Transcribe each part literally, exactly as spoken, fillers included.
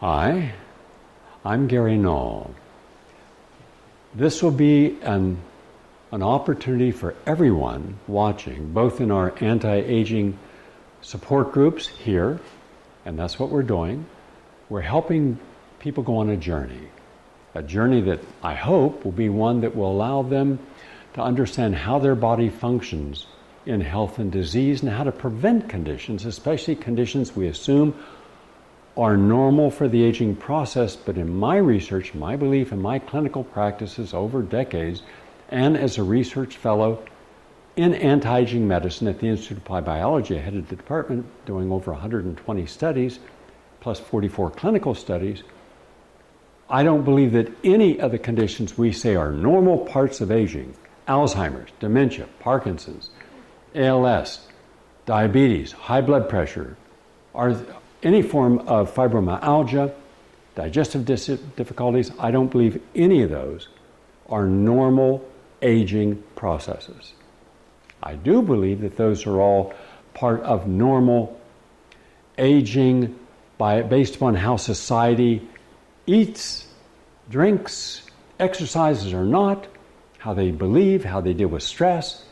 Hi, I'm Gary Null. This will be an, an opportunity for everyone watching, both in our anti-aging support groups here, and that's what we're doing. We're helping people go on a journey, a journey that I hope will be one that will allow them to understand how their body functions in health and disease and how to prevent conditions, especially conditions we assume are normal for the aging process, but in my research, my belief, and my clinical practices over decades, and as a research fellow in anti-aging medicine at the Institute of Applied Biology, I headed the department doing over one hundred twenty studies, plus forty-four clinical studies. I don't believe that any of the conditions we say are normal parts of aging, Alzheimer's, dementia, Parkinson's, A L S, diabetes, high blood pressure, are any form of fibromyalgia, digestive dis- difficulties, I don't believe any of those are normal aging processes. I do believe that those are all part of normal aging by, based upon how society eats, drinks, exercises or not, how they believe, how they deal with stress.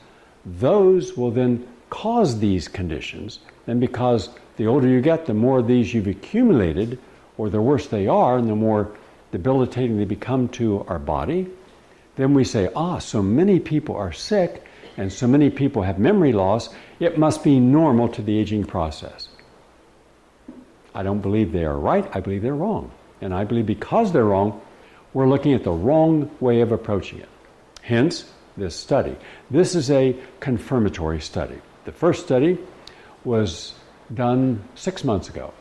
Those will then cause these conditions, and because the older you get, the more of these you've accumulated, or the worse they are, and the more debilitating they become to our body. Then we say, ah, so many people are sick, and so many people have memory loss, it must be normal to the aging process. I don't believe they are right, I believe they're wrong. And I believe because they're wrong, we're looking at the wrong way of approaching it. Hence, this study. This is a confirmatory study. The first study was done six months ago.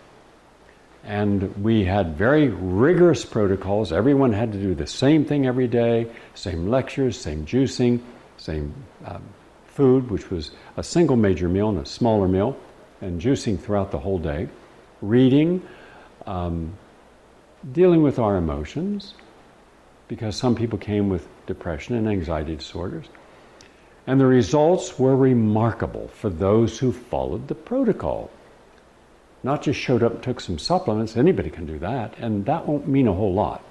And we had very rigorous protocols. Everyone had to do the same thing every day, same lectures, same juicing, same um, food, which was a single major meal and a smaller meal, and juicing throughout the whole day, reading, um, dealing with our emotions, because some people came with depression and anxiety disorders. And the results were remarkable for those who followed the protocol. Not just showed up and took some supplements, anybody can do that, and that won't mean a whole lot.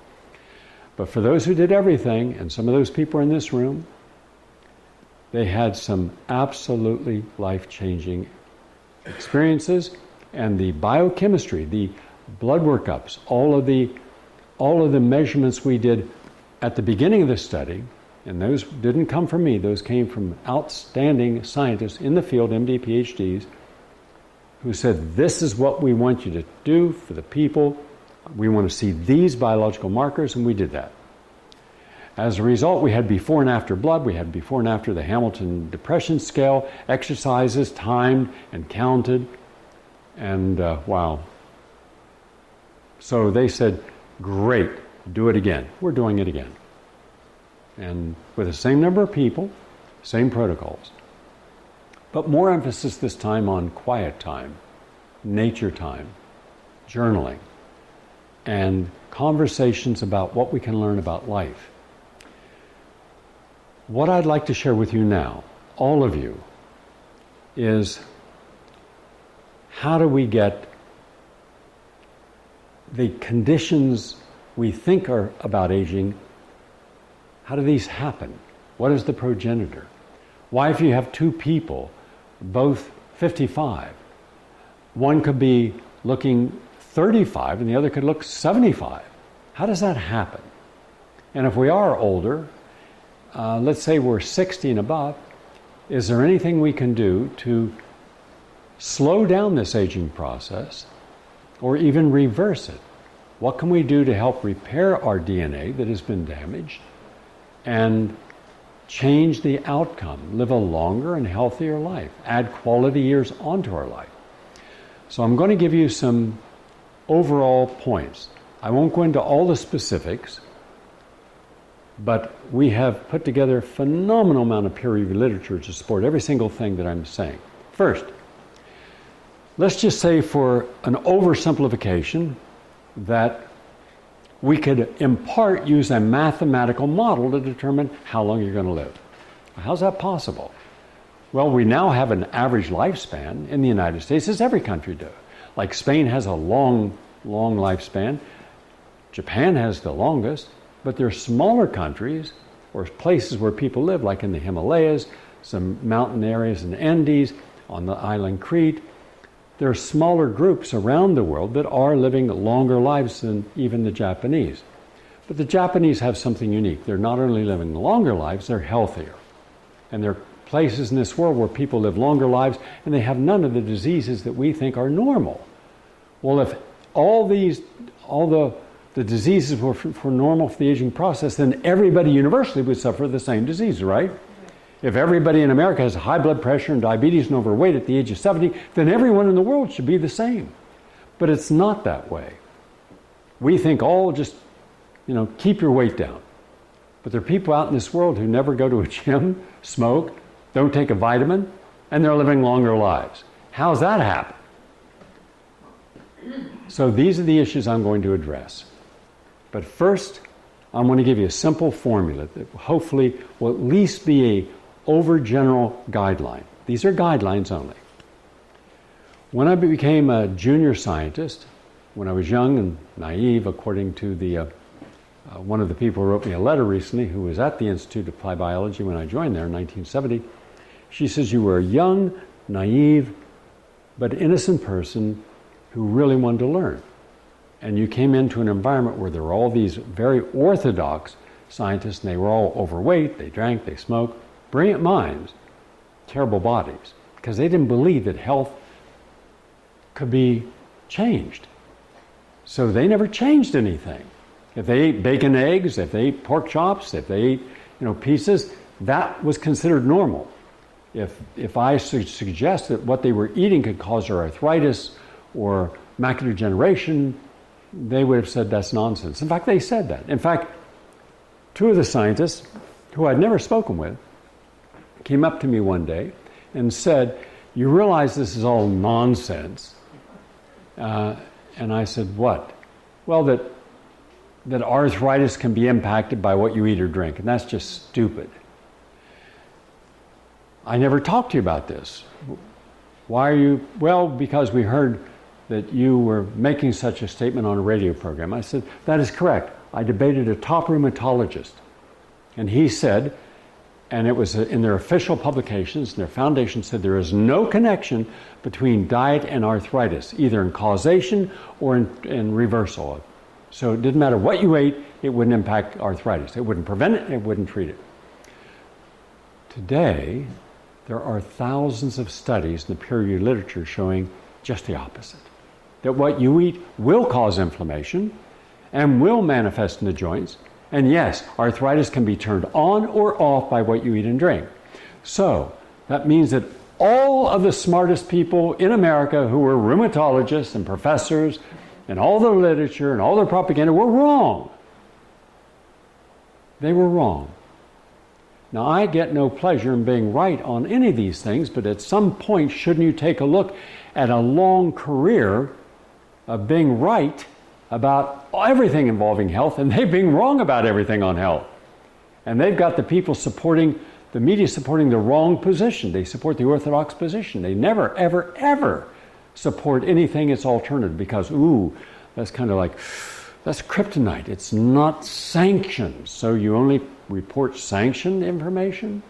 But for those who did everything, and some of those people are in this room, they had some absolutely life-changing experiences, and the biochemistry, the blood workups, all of the, all of the measurements we did at the beginning of the study, and those didn't come from me, those came from outstanding scientists in the field, M D, PhDs, who said, this is what we want you to do for the people. We want to see these biological markers, and we did that. As a result, we had before and after blood, we had before and after the Hamilton Depression Scale, exercises timed and counted, and uh, wow. So they said, great, do it again. We're doing it again. And with the same number of people, same protocols. But more emphasis this time on quiet time, nature time, journaling, and conversations about what we can learn about life. What I'd like to share with you now, all of you, is how do we get the conditions we think are about aging? How do these happen? What is the progenitor? Why, if you have two people, both fifty-five, one could be looking thirty-five and the other could look seventy-five. How does that happen? And if we are older, uh, let's say we're sixty and above, is there anything we can do to slow down this aging process or even reverse it? What can we do to help repair our D N A that has been damaged and change the outcome, live a longer and healthier life, add quality years onto our life? So I'm going to give you some overall points. I won't go into all the specifics, but we have put together a phenomenal amount of peer-reviewed literature to support every single thing that I'm saying. First, let's just say for an oversimplification that we could, in part, use a mathematical model to determine how long you're going to live. How's that possible? Well, we now have an average lifespan in the United States, as every country does. Like Spain has a long long lifespan. Japan has the longest, but there are smaller countries or places where people live, like in the Himalayas, some mountain areas in the Andes, on the island Crete. There are smaller groups around the world that are living longer lives than even the Japanese. But the Japanese have something unique. They're not only living longer lives, they're healthier. And there are places in this world where people live longer lives and they have none of the diseases that we think are normal. Well, if all these, all the the diseases were for, for normal for the aging process, then everybody universally would suffer the same disease, right? If everybody in America has high blood pressure and diabetes and overweight at the age of seventy, then everyone in the world should be the same. But it's not that way. We think, all just, you know, keep your weight down. But there are people out in this world who never go to a gym, smoke, don't take a vitamin, and they're living longer lives. How's that happen? So these are the issues I'm going to address. But first, I'm going to give you a simple formula that hopefully will at least be an overgeneral guideline. These are guidelines only. When I became a junior scientist, when I was young and naive, according to the uh, uh, one of the people who wrote me a letter recently, who was at the Institute of Applied Biology when I joined there in nineteen seventy, she says, "You were a young, naive, but innocent person who really wanted to learn. And you came into an environment where there were all these very orthodox scientists, and they were all overweight, they drank, they smoked. Brilliant minds, terrible bodies, because they didn't believe that health could be changed. So they never changed anything. If they ate bacon eggs, if they ate pork chops, if they ate, you know, pieces, that was considered normal. If, if I su- suggest that what they were eating could cause their arthritis or macular degeneration, they would have said that's nonsense. In fact, they said that. In fact, two of the scientists who I'd never spoken with came up to me one day and said, "You realize this is all nonsense?" Uh, and I said, "What?" "Well, that that arthritis can be impacted by what you eat or drink, and that's just stupid. I never talked to you about this. Why are you?" "Well, because we heard that you were making such a statement on a radio program." I said, "That is correct. I debated a top rheumatologist, and he said, and it was in their official publications, and their foundation said, there is no connection between diet and arthritis, either in causation or in, in reversal. So it didn't matter what you ate, it wouldn't impact arthritis. It wouldn't prevent it, it wouldn't treat it." Today, there are thousands of studies in the peer-reviewed literature showing just the opposite. That what you eat will cause inflammation and will manifest in the joints. And yes, arthritis can be turned on or off by what you eat and drink. So that means that all of the smartest people in America who were rheumatologists and professors and all their literature and all their propaganda were wrong. They were wrong. Now, I get no pleasure in being right on any of these things, but at some point, shouldn't you take a look at a long career of being right about everything involving health, and they've been wrong about everything on health. And they've got the people supporting, the media supporting the wrong position. They support the orthodox position. They never, ever, ever support anything that's alternative because, ooh, that's kind of like, that's kryptonite. It's not sanctioned. So you only report sanctioned information?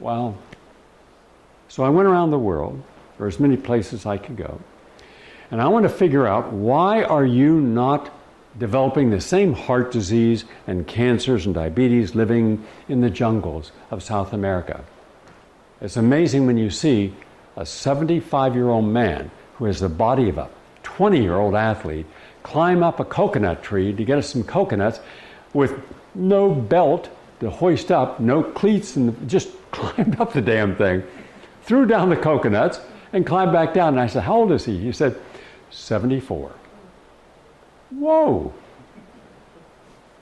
Well, so I went around the world, or as many places I could go, and I want to figure out, why are you not developing the same heart disease and cancers and diabetes living in the jungles of South America? It's amazing when you see a seventy-five-year-old man who has the body of a twenty-year-old athlete climb up a coconut tree to get us some coconuts with no belt to hoist up, no cleats, and just climbed up the damn thing, threw down the coconuts, and climbed back down. And I said, "How old is he?" He said, seventy-four. Whoa!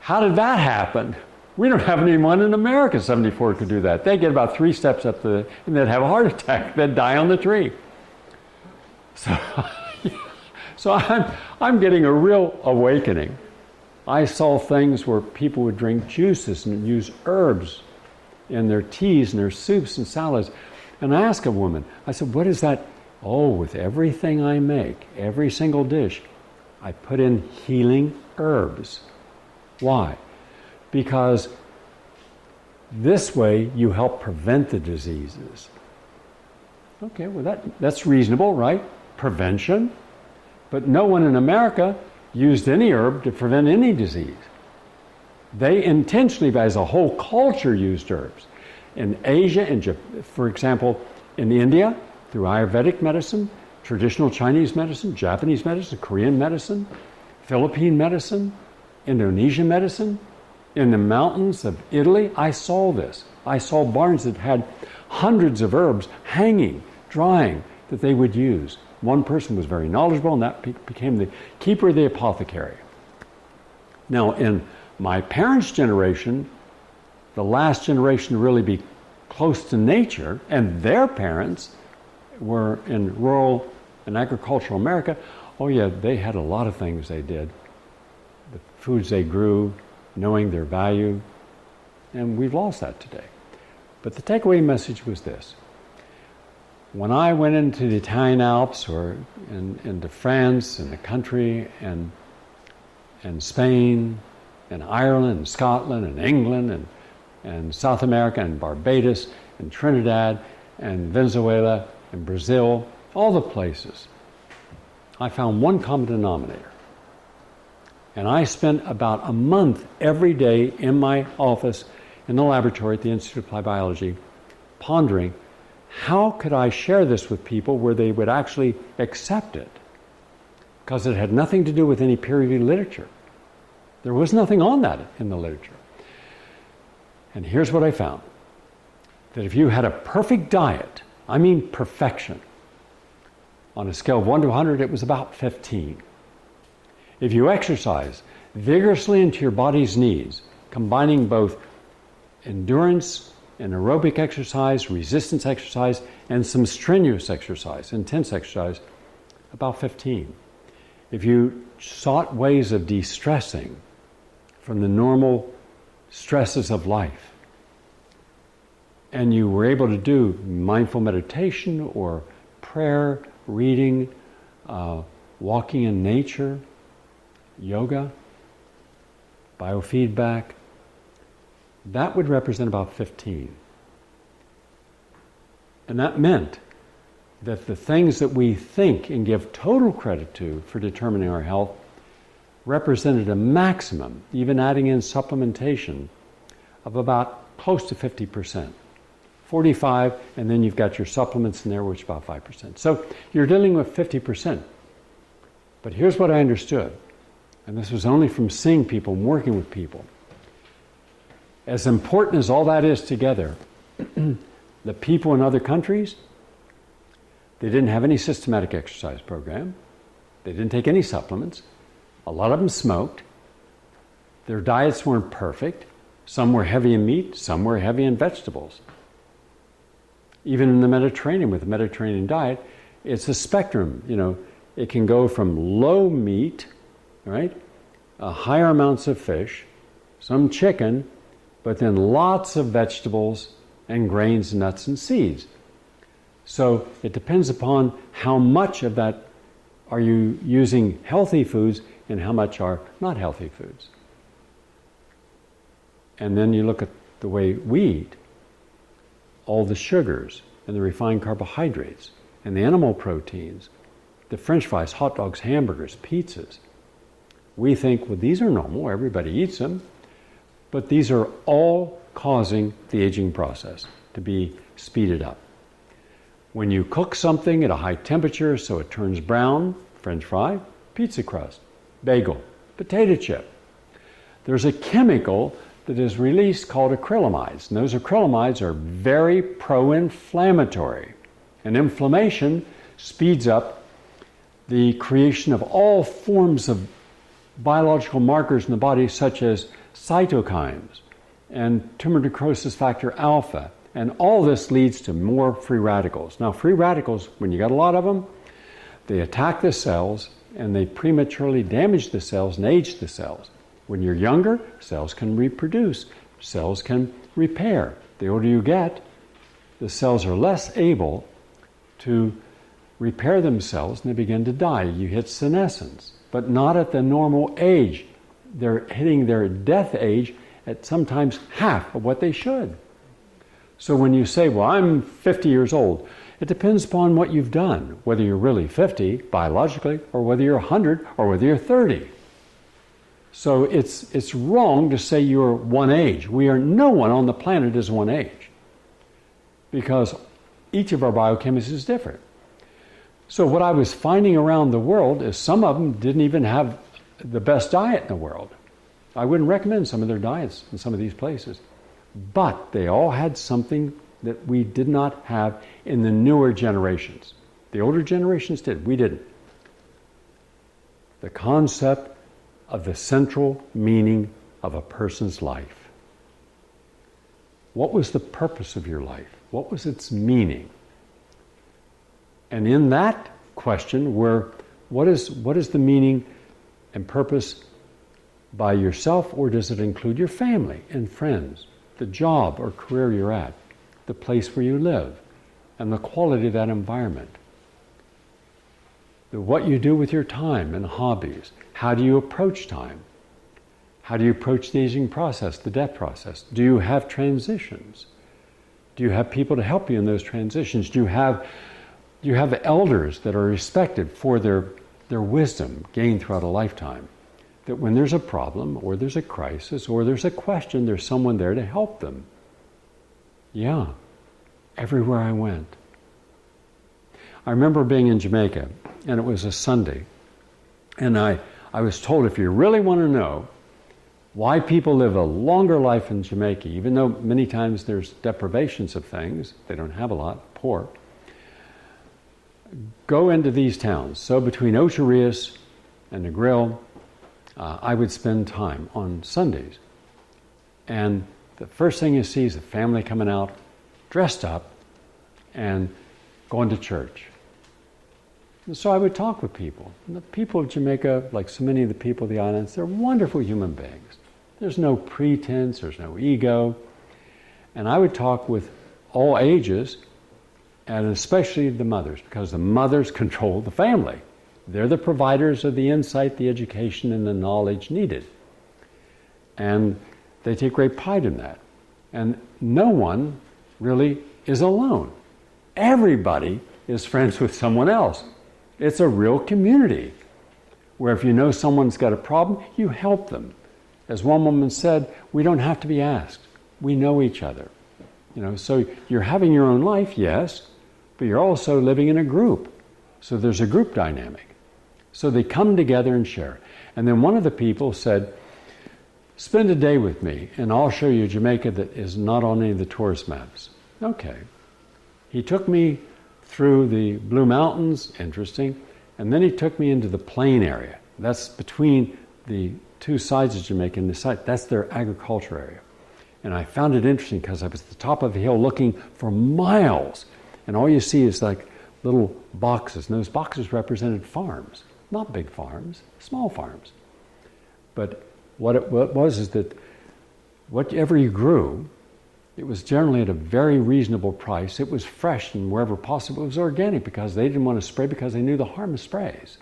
How did that happen? We don't have anyone in America seventy-four could do that. They get about three steps up the, and they'd have a heart attack. They'd die on the tree. So, so I'm, I'm getting a real awakening. I saw things where people would drink juices and use herbs in their teas and their soups and salads. And I asked a woman, I said, "What is that?" "Oh, with everything I make, every single dish, I put in healing herbs. Why? Because this way you help prevent the diseases. Okay, well that, that's reasonable, right? Prevention. But no one in America used any herb to prevent any disease. They intentionally, as a whole culture, used herbs. In Asia, in Japan, for example, in India, through Ayurvedic medicine, traditional Chinese medicine, Japanese medicine, Korean medicine, Philippine medicine, Indonesian medicine, in the mountains of Italy, I saw this. I saw barns that had hundreds of herbs hanging, drying, that they would use. One person was very knowledgeable, and that pe- became the keeper of the apothecary. Now, in my parents' generation, the last generation to really be close to nature, and their parents were in rural and agricultural America, oh yeah, they had a lot of things they did. The foods they grew, knowing their value, and we've lost that today. But the takeaway message was this. When I went into the Italian Alps or in, into France and the country and, and Spain and Ireland and Scotland and England and, and South America and Barbados and Trinidad and Venezuela and Brazil, all the places, I found one common denominator. And I spent about a month every day in my office in the laboratory at the Institute of Applied Biology pondering how could I share this with people where they would actually accept it, because it had nothing to do with any peer-reviewed literature. There was nothing on that in the literature. And here's what I found, that if you had a perfect diet, I mean perfection, on a scale of one to one hundred, it was about fifteen. If you exercise vigorously into your body's needs, combining both endurance and aerobic exercise, resistance exercise, and some strenuous exercise, intense exercise, about fifteen. If you sought ways of de-stressing from the normal stresses of life, and you were able to do mindful meditation or prayer, reading, uh, walking in nature, yoga, biofeedback, that would represent about fifteen. And that meant that the things that we think and give total credit to for determining our health represented a maximum, even adding in supplementation, of about close to fifty percent. forty-five, and then you've got your supplements in there, which is about five percent. So you're dealing with fifty percent. But here's what I understood, and this was only from seeing people and working with people. As important as all that is together, the people in other countries, they didn't have any systematic exercise program. They didn't take any supplements. A lot of them smoked. Their diets weren't perfect. Some were heavy in meat, some were heavy in vegetables. Even in the Mediterranean, with the Mediterranean diet, it's a spectrum. You know, it can go from low meat, right, uh, higher amounts of fish, some chicken, but then lots of vegetables and grains, nuts, and seeds. So it depends upon how much of that are you using healthy foods and how much are not healthy foods. And then you look at the way we eat, all the sugars and the refined carbohydrates and the animal proteins, the French fries, hot dogs, hamburgers, pizzas. We think, well, these are normal, everybody eats them. But these are all causing the aging process to be speeded up. When you cook something at a high temperature so it turns brown, French fry, pizza crust, bagel, potato chip, there's a chemical that is released called acrylamides. And those acrylamides are very pro-inflammatory. And inflammation speeds up the creation of all forms of biological markers in the body, such as cytokines and tumor necrosis factor alpha, and all this leads to more free radicals. Now, free radicals, when you got a lot of them, they attack the cells and they prematurely damage the cells and age the cells. When you're younger, cells can reproduce, cells can repair. The older you get, the cells are less able to repair themselves and they begin to die. You hit senescence. but not at the normal age. They're hitting their death age at sometimes half of what they should. So when you say, well, I'm fifty years old, it depends upon what you've done, whether you're really fifty biologically, or whether you're one hundred, or whether you're thirty. So it's it's wrong to say you're one age. We are no one on the planet is one age, because each of our biochemists is different. So what I was finding around the world is some of them didn't even have the best diet in the world. I wouldn't recommend some of their diets in some of these places. But they all had something that we did not have in the newer generations. The older generations did. We didn't. The concept of the central meaning of a person's life. What was the purpose of your life? What was its meaning? And in that question were, what is, what is the meaning and purpose by yourself, or does it include your family and friends, the job or career you're at, the place where you live, and the quality of that environment? The, what you do with your time and hobbies. How do you approach time? How do you approach the aging process, the death process? Do you have transitions? Do you have people to help you in those transitions? Do you have do you have elders that are respected for their, their wisdom gained throughout a lifetime? That when there's a problem, or there's a crisis, or there's a question, there's someone there to help them. Yeah, everywhere I went. I remember being in Jamaica, and it was a Sunday, and I, I was told, if you really want to know why people live a longer life in Jamaica, even though many times there's deprivations of things, they don't have a lot, poor, go into these towns. So between Ocho Rios and Negril, Uh, I would spend time on Sundays. And the first thing you see is the family coming out, dressed up, and going to church. And so I would talk with people. And the people of Jamaica, like so many of the people of the islands, they're wonderful human beings. There's no pretense, there's no ego. And I would talk with all ages, and especially the mothers, because the mothers control the family. They're the providers of the insight, the education, and the knowledge needed. And they take great pride in that. And no one really is alone. Everybody is friends with someone else. It's a real community where if you know someone's got a problem, you help them. As one woman said, we don't have to be asked. We know each other. You know, so you're having your own life, yes, but you're also living in a group. So there's a group dynamic. So they come together and share. And then one of the people said, spend a day with me and I'll show you Jamaica that is not on any of the tourist maps. Okay. He took me through the Blue Mountains, interesting, and then he took me into the plain area. That's between the two sides of Jamaica and the side. That's their agriculture area. And I found it interesting because I was at the top of a hill looking for miles, and all you see is like little boxes, and those boxes represented farms, not big farms, small farms. But what it what was is that whatever you grew, it was generally at a very reasonable price. It was fresh, and wherever possible, it was organic, because they didn't want to spray, because they knew the harm of sprays.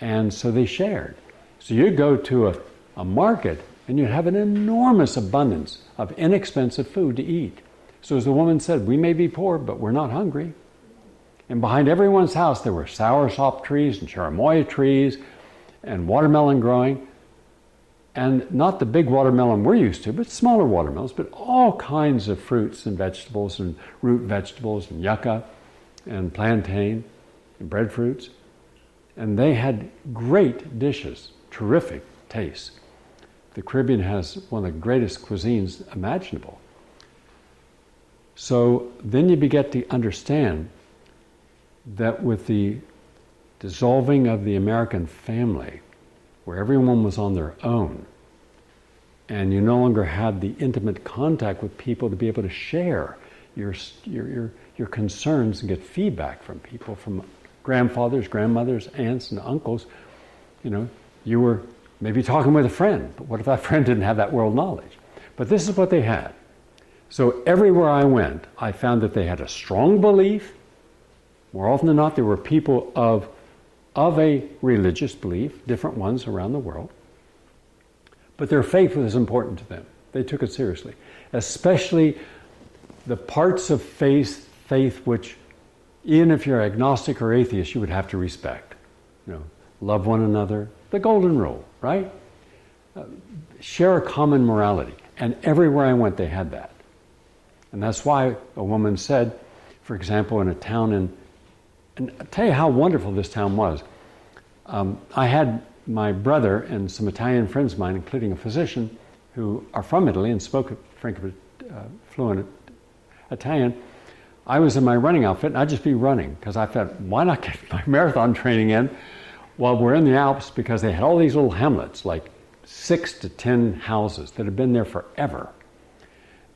And so they shared. So you'd go to a, a market, and you'd have an enormous abundance of inexpensive food to eat. So as the woman said, we may be poor, but we're not hungry. And behind everyone's house, there were soursop trees and cherimoya trees and watermelon growing. And not the big watermelon we're used to, but smaller watermelons, but all kinds of fruits and vegetables and root vegetables and yucca and plantain and breadfruits. And they had great dishes, terrific tastes. The Caribbean has one of the greatest cuisines imaginable. So then you begin to understand that with the dissolving of the American family, where everyone was on their own, and you no longer had the intimate contact with people to be able to share your your your, your concerns and get feedback from people, from grandfathers, grandmothers, aunts, and uncles, you know, you were maybe talking with a friend, but what if that friend didn't have that world knowledge? But this is what they had. So everywhere I went, I found that they had a strong belief. More often than not, there were people of of a religious belief, different ones around the world, but their faith was important to them. They took it seriously, especially the parts of faith, faith which, even if you're agnostic or atheist, you would have to respect. You know, love one another, the golden rule, right? Uh, share a common morality. And everywhere I went, they had that. And that's why a woman said, for example, in a town in, and I'll tell you how wonderful this town was. Um, I had my brother and some Italian friends of mine, including a physician, who are from Italy and spoke Frank, uh, fluent Italian. I was in my running outfit, and I'd just be running, because I thought, why not get my marathon training in while we're in the Alps? Because they had all these little hamlets, like six to ten houses that had been there forever,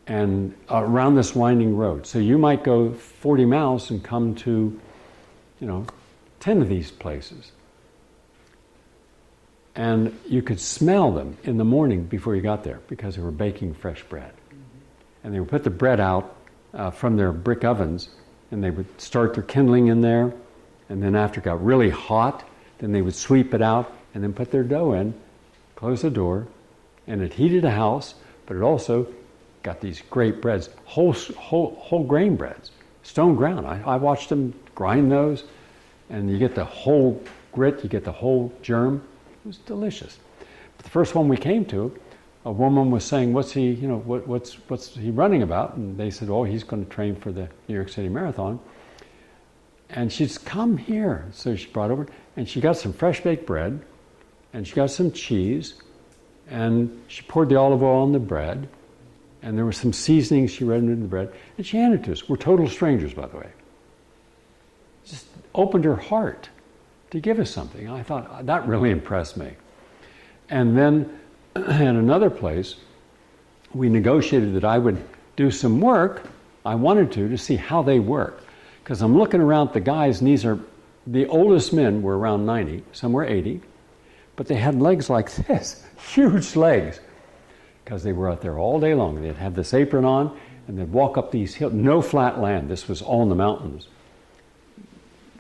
and uh, around this winding road. So you might go forty miles and come to, you know, ten of these places. And you could smell them in the morning before you got there, because they were baking fresh bread. Mm-hmm. And they would put the bread out uh, from their brick ovens, and they would start their kindling in there, and then after it got really hot, then they would sweep it out and then put their dough in, close the door, and it heated a house, but it also got these great breads, whole whole, whole grain breads, stone ground. I, I watched them grind those, and you get the whole grit, you get the whole germ. It was delicious. But the first one we came to, a woman was saying, "What's he? You know, what, what's what's he running about?" And they said, "Oh, he's going to train for the New York City Marathon." And she's come here, so she brought over, and she got some fresh baked bread, and she got some cheese, and she poured the olive oil on the bread, and there was some seasoning she read into the bread, and she handed it to us. We're total strangers, by the way. Just opened her heart to give us something. I thought, that really impressed me. And then in another place, we negotiated that I would do some work, I wanted to, to see how they work. Because I'm looking around at the guys, and these are, the oldest men were around ninety, some were eighty, but they had legs like this, huge legs, because they were out there all day long. They'd have this apron on, and they'd walk up these hills, no flat land, this was all in the mountains.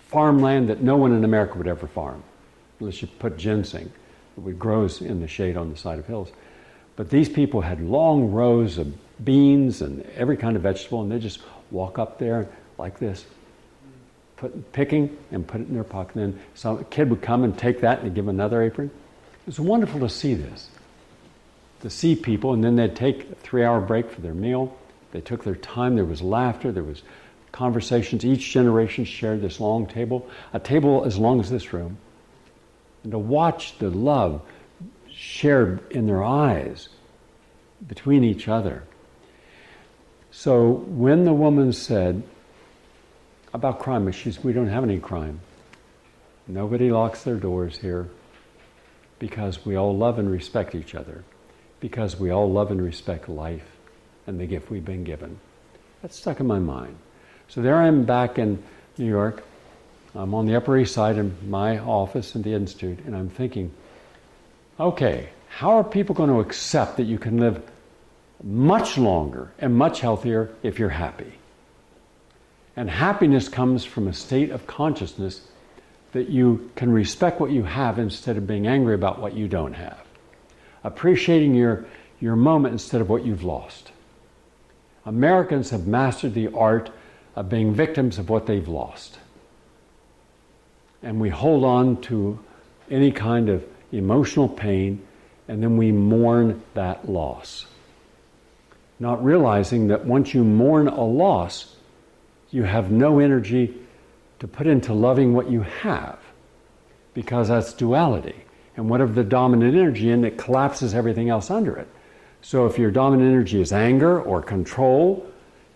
Farmland that no one in America would ever farm, unless you put ginseng. It grows in the shade on the side of hills. But these people had long rows of beans and every kind of vegetable, and they just walk up there like this, put, picking and put it in their pocket. And then some kid would come and take that and give another apron. It was wonderful to see this, to see people, and then they'd take a three-hour break for their meal. They took their time. There was laughter. There was conversations. Each generation shared this long table, a table as long as this room. And to watch the love shared in their eyes between each other. So when the woman said about crime, she said, "We don't have any crime. Nobody locks their doors here because we all love and respect each other, because we all love and respect life and the gift we've been given." That stuck in my mind. So there I am back in New York. I'm on the Upper East Side in my office in the Institute, and I'm thinking, okay, how are people going to accept that you can live much longer and much healthier if you're happy? And happiness comes from a state of consciousness that you can respect what you have instead of being angry about what you don't have. Appreciating your, your moment instead of what you've lost. Americans have mastered the art of being victims of what they've lost. And we hold on to any kind of emotional pain, and then we mourn that loss. Not realizing that once you mourn a loss, you have no energy to put into loving what you have, because that's duality. And whatever the dominant energy in it collapses everything else under it. So if your dominant energy is anger or control,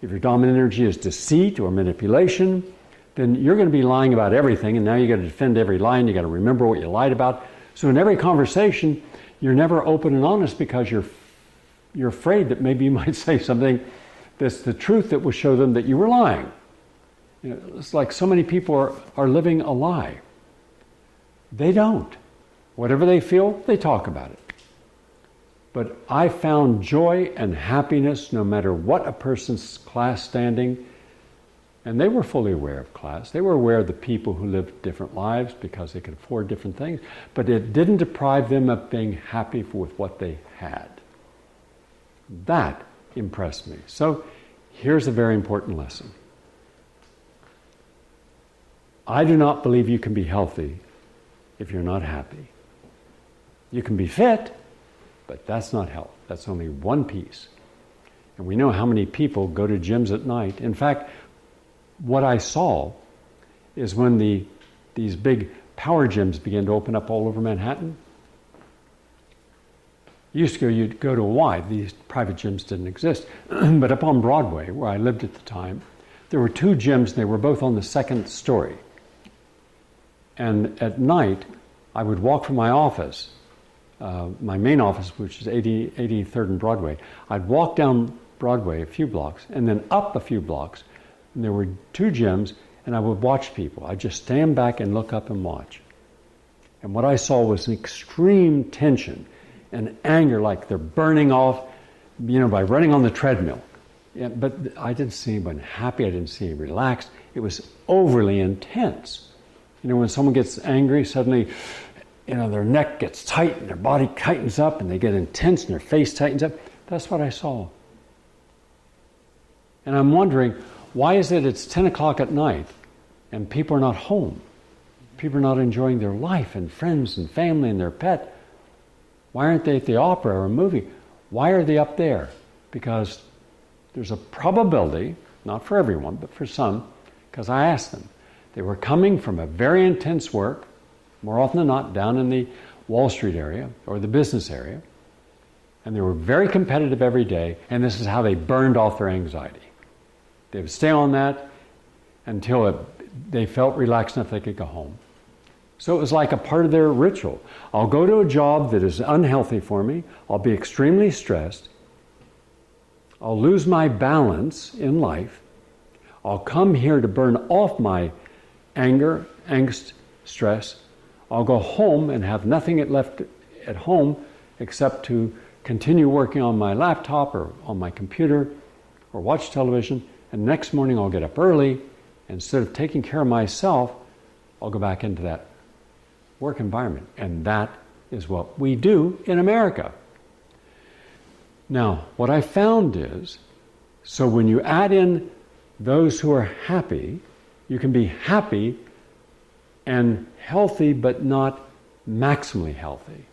if your dominant energy is deceit or manipulation, then you're going to be lying about everything, and now you've got to defend every lie, and you've got to remember what you lied about. So in every conversation, you're never open and honest because you're you're afraid that maybe you might say something that's the truth that will show them that you were lying. You know, it's like so many people are, are living a lie. They don't. Whatever they feel, they talk about it. But I found joy and happiness, no matter what a person's class standing, And they were fully aware of class. They were aware of the people who lived different lives because they could afford different things, but it didn't deprive them of being happy with what they had. That impressed me. So here's a very important lesson. I do not believe you can be healthy if you're not happy. You can be fit, but that's not health. That's only one piece. And we know how many people go to gyms at night. In fact, what I saw is when the these big power gyms began to open up all over Manhattan. Used to go, you'd go to Hawaii. These private gyms didn't exist. But up on Broadway, where I lived at the time, there were two gyms, and they were both on the second story. And at night, I would walk from my office, uh, my main office, which is eighty, eighty-third and Broadway. I'd walk down Broadway a few blocks, and then up a few blocks, and there were two gyms, and I would watch people. I'd just stand back and look up and watch. And what I saw was an extreme tension and anger, like they're burning off, you know, by running on the treadmill. Yeah, but I didn't see anyone happy. I didn't see anyone relaxed. It was overly intense. You know, when someone gets angry, suddenly, you know, their neck gets tight and their body tightens up and they get intense and their face tightens up. That's what I saw. And I'm wondering, why is it it's ten o'clock at night and people are not home? People are not enjoying their life and friends and family and their pet. Why aren't they at the opera or a movie? Why are they up there? Because there's a probability, not for everyone, but for some, because I asked them. They were coming from a very intense work, more often than not, down in the Wall Street area or the business area, and they were very competitive every day, and this is how they burned off their anxiety. They would stay on that until it, they felt relaxed enough they could go home. So it was like a part of their ritual. I'll go to a job that is unhealthy for me. I'll be extremely stressed. I'll lose my balance in life. I'll come here to burn off my anger, angst, stress. I'll go home and have nothing left at home except to continue working on my laptop or on my computer or watch television. And next morning I'll get up early. Instead of taking care of myself, I'll go back into that work environment, and that is what we do in America. Now, what I found is, so when you add in those who are happy, you can be happy and healthy, but not maximally healthy.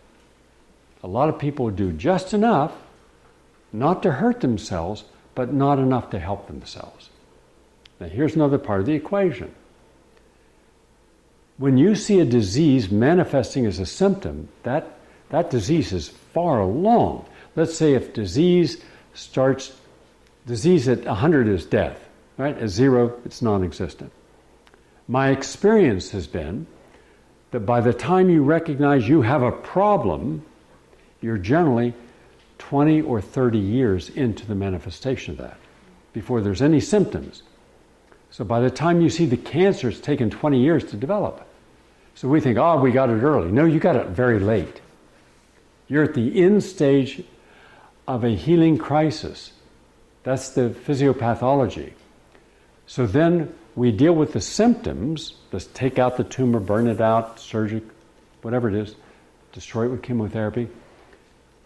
A lot of people do just enough not to hurt themselves, but not enough to help themselves. Now, here's another part of the equation. When you see a disease manifesting as a symptom, that, that disease is far along. Let's say if disease starts, disease at one hundred is death, right? At zero, it's non-existent. My experience has been that by the time you recognize you have a problem, you're generally twenty or thirty years into the manifestation of that before there's any symptoms. So by the time you see the cancer, it's taken twenty years to develop. So we think, oh, we got it early. No, you got it very late. You're at the end stage of a healing crisis. That's the physiopathology. So then we deal with the symptoms. Let's take out the tumor, burn it out, surgic, whatever it is, destroy it with chemotherapy.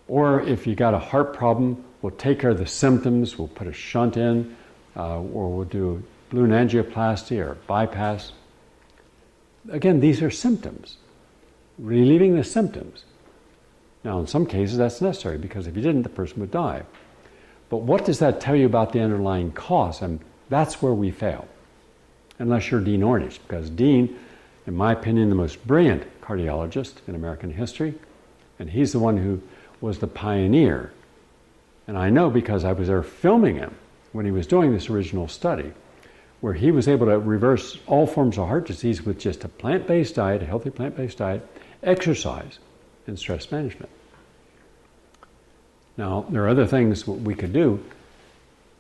Or if you got a heart problem, we'll take care of the symptoms. We'll put a shunt in, uh, or we'll do balloon angioplasty or bypass. Again, these are symptoms, relieving the symptoms. Now, in some cases, that's necessary because if you didn't, the person would die. But what does that tell you about the underlying cause? And that's where we fail, unless you're Dean Ornish, because Dean, in my opinion, the most brilliant cardiologist in American history, and he's the one who was the pioneer. And I know because I was there filming him when he was doing this original study, where he was able to reverse all forms of heart disease with just a plant-based diet, a healthy plant-based diet, exercise, and stress management. Now, there are other things we could do,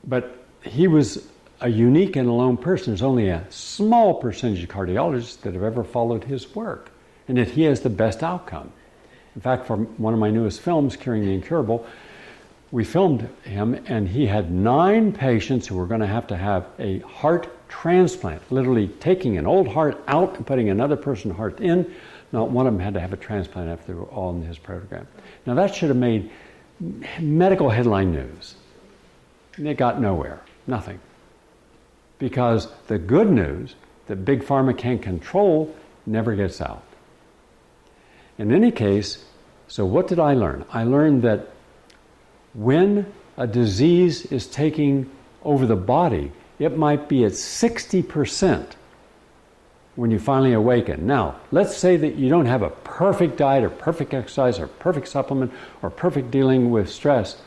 but he was a unique and alone person. There's only a small percentage of cardiologists that have ever followed his work, and that he has the best outcome. In fact, for one of my newest films, Curing the Incurable, we filmed him, and he had nine patients who were going to have to have a heart transplant, literally taking an old heart out and putting another person's heart in. Not one of them had to have a transplant after they were all in his program. Now, that should have made medical headline news. And it got nowhere, nothing. Because the good news that Big Pharma can't control never gets out. In any case, so what did I learn? I learned that when a disease is taking over the body, it might be at sixty percent when you finally awaken. Now, let's say that you don't have a perfect diet or perfect exercise or perfect supplement or perfect dealing with stress.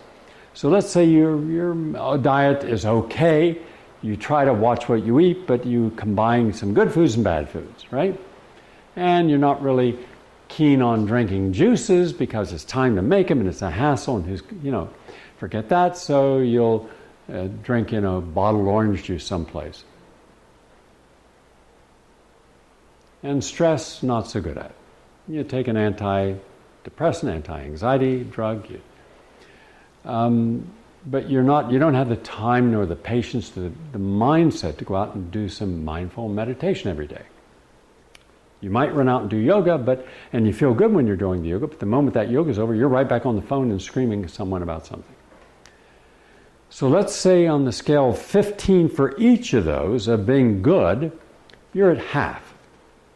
So let's say your, your diet is okay. You try to watch what you eat, but you combine some good foods and bad foods, right? And you're not really keen on drinking juices because it's time to make them and it's a hassle and who's, you know, forget that. So you'll uh, drink, you know, bottled orange juice someplace. And stress, not so good at it. You take an antidepressant, anti-anxiety drug, you, um, but you're not, you don't have the time nor the patience, the, the mindset to go out and do some mindful meditation every day. You might run out and do yoga, but and you feel good when you're doing the yoga, but the moment that yoga's over, you're right back on the phone and screaming at someone about something. So let's say on the scale of fifteen for each of those of being good, you're at half.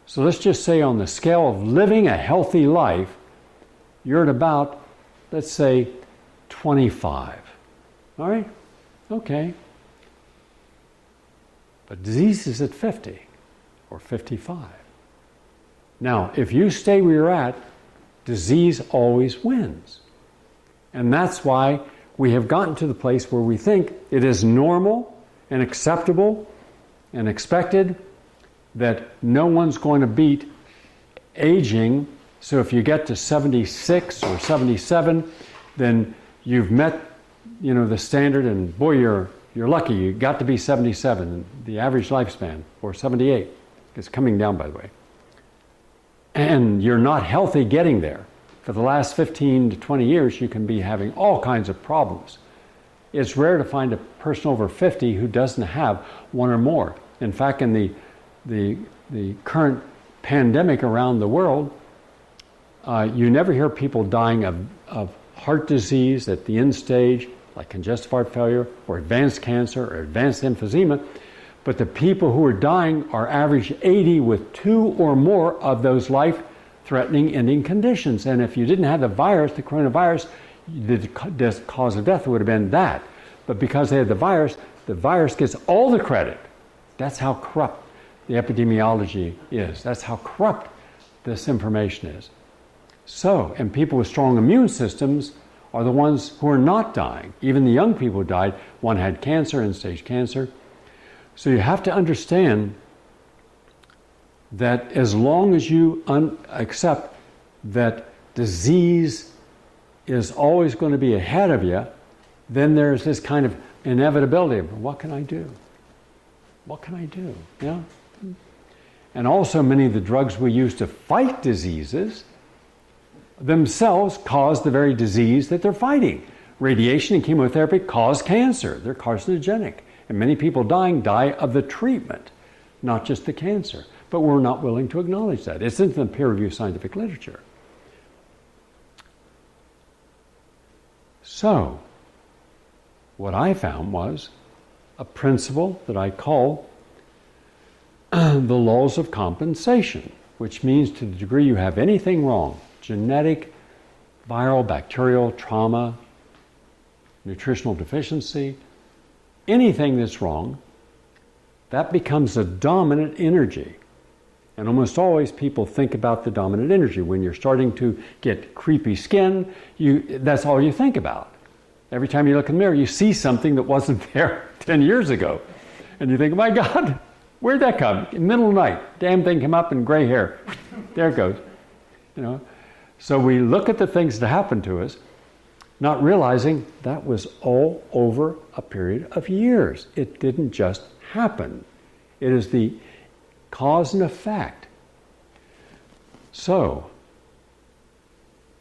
So let's just say on the scale of living a healthy life, you're at about, let's say, twenty-five. All right? Okay. But disease is at fifty or fifty-five. Now, if you stay where you're at, disease always wins. And that's why we have gotten to the place where we think it is normal and acceptable and expected that no one's going to beat aging. So if you get to seventy-six or seventy-seven, then you've met, you know, the standard, and boy, you're you're lucky. You got to be seventy-seven, the average lifespan, or seventy-eight. It's coming down, by the way. And you're not healthy getting there. For the last fifteen to twenty years, you can be having all kinds of problems. It's rare to find a person over fifty who doesn't have one or more. In fact, in the the, the current pandemic around the world, uh, you never hear people dying of, of heart disease at the end stage, like congestive heart failure, or advanced cancer, or advanced emphysema. But the people who are dying are average eighty with two or more of those life-threatening ending conditions. And if you didn't have the virus, the coronavirus, the cause of death would have been that. But because they had the virus, the virus gets all the credit. That's how corrupt the epidemiology is. That's how corrupt this information is. So, and people with strong immune systems are the ones who are not dying. Even the young people who died, one had cancer, end-stage cancer. So you have to understand that as long as you un- accept that disease is always going to be ahead of you, then there's this kind of inevitability of what can I do? What can I do? Yeah. And also many of the drugs we use to fight diseases themselves cause the very disease that they're fighting. Radiation and chemotherapy cause cancer. They're carcinogenic. And many people dying die of the treatment, not just the cancer. But we're not willing to acknowledge that. It's in the peer-reviewed scientific literature. So, what I found was a principle that I call the laws of compensation, which means to the degree you have anything wrong, genetic, viral, bacterial, trauma, nutritional deficiency, anything that's wrong, that becomes a dominant energy. And almost always people think about the dominant energy. When you're starting to get creepy skin, you that's all you think about. Every time you look in the mirror, you see something that wasn't there ten years ago. And you think, my God, where'd that come? In the middle of the night, damn thing came up and gray hair. There it goes. You know. So we look at the things that happen to us, not realizing that was all over a period of years. It didn't just happen. It is the cause and effect. So,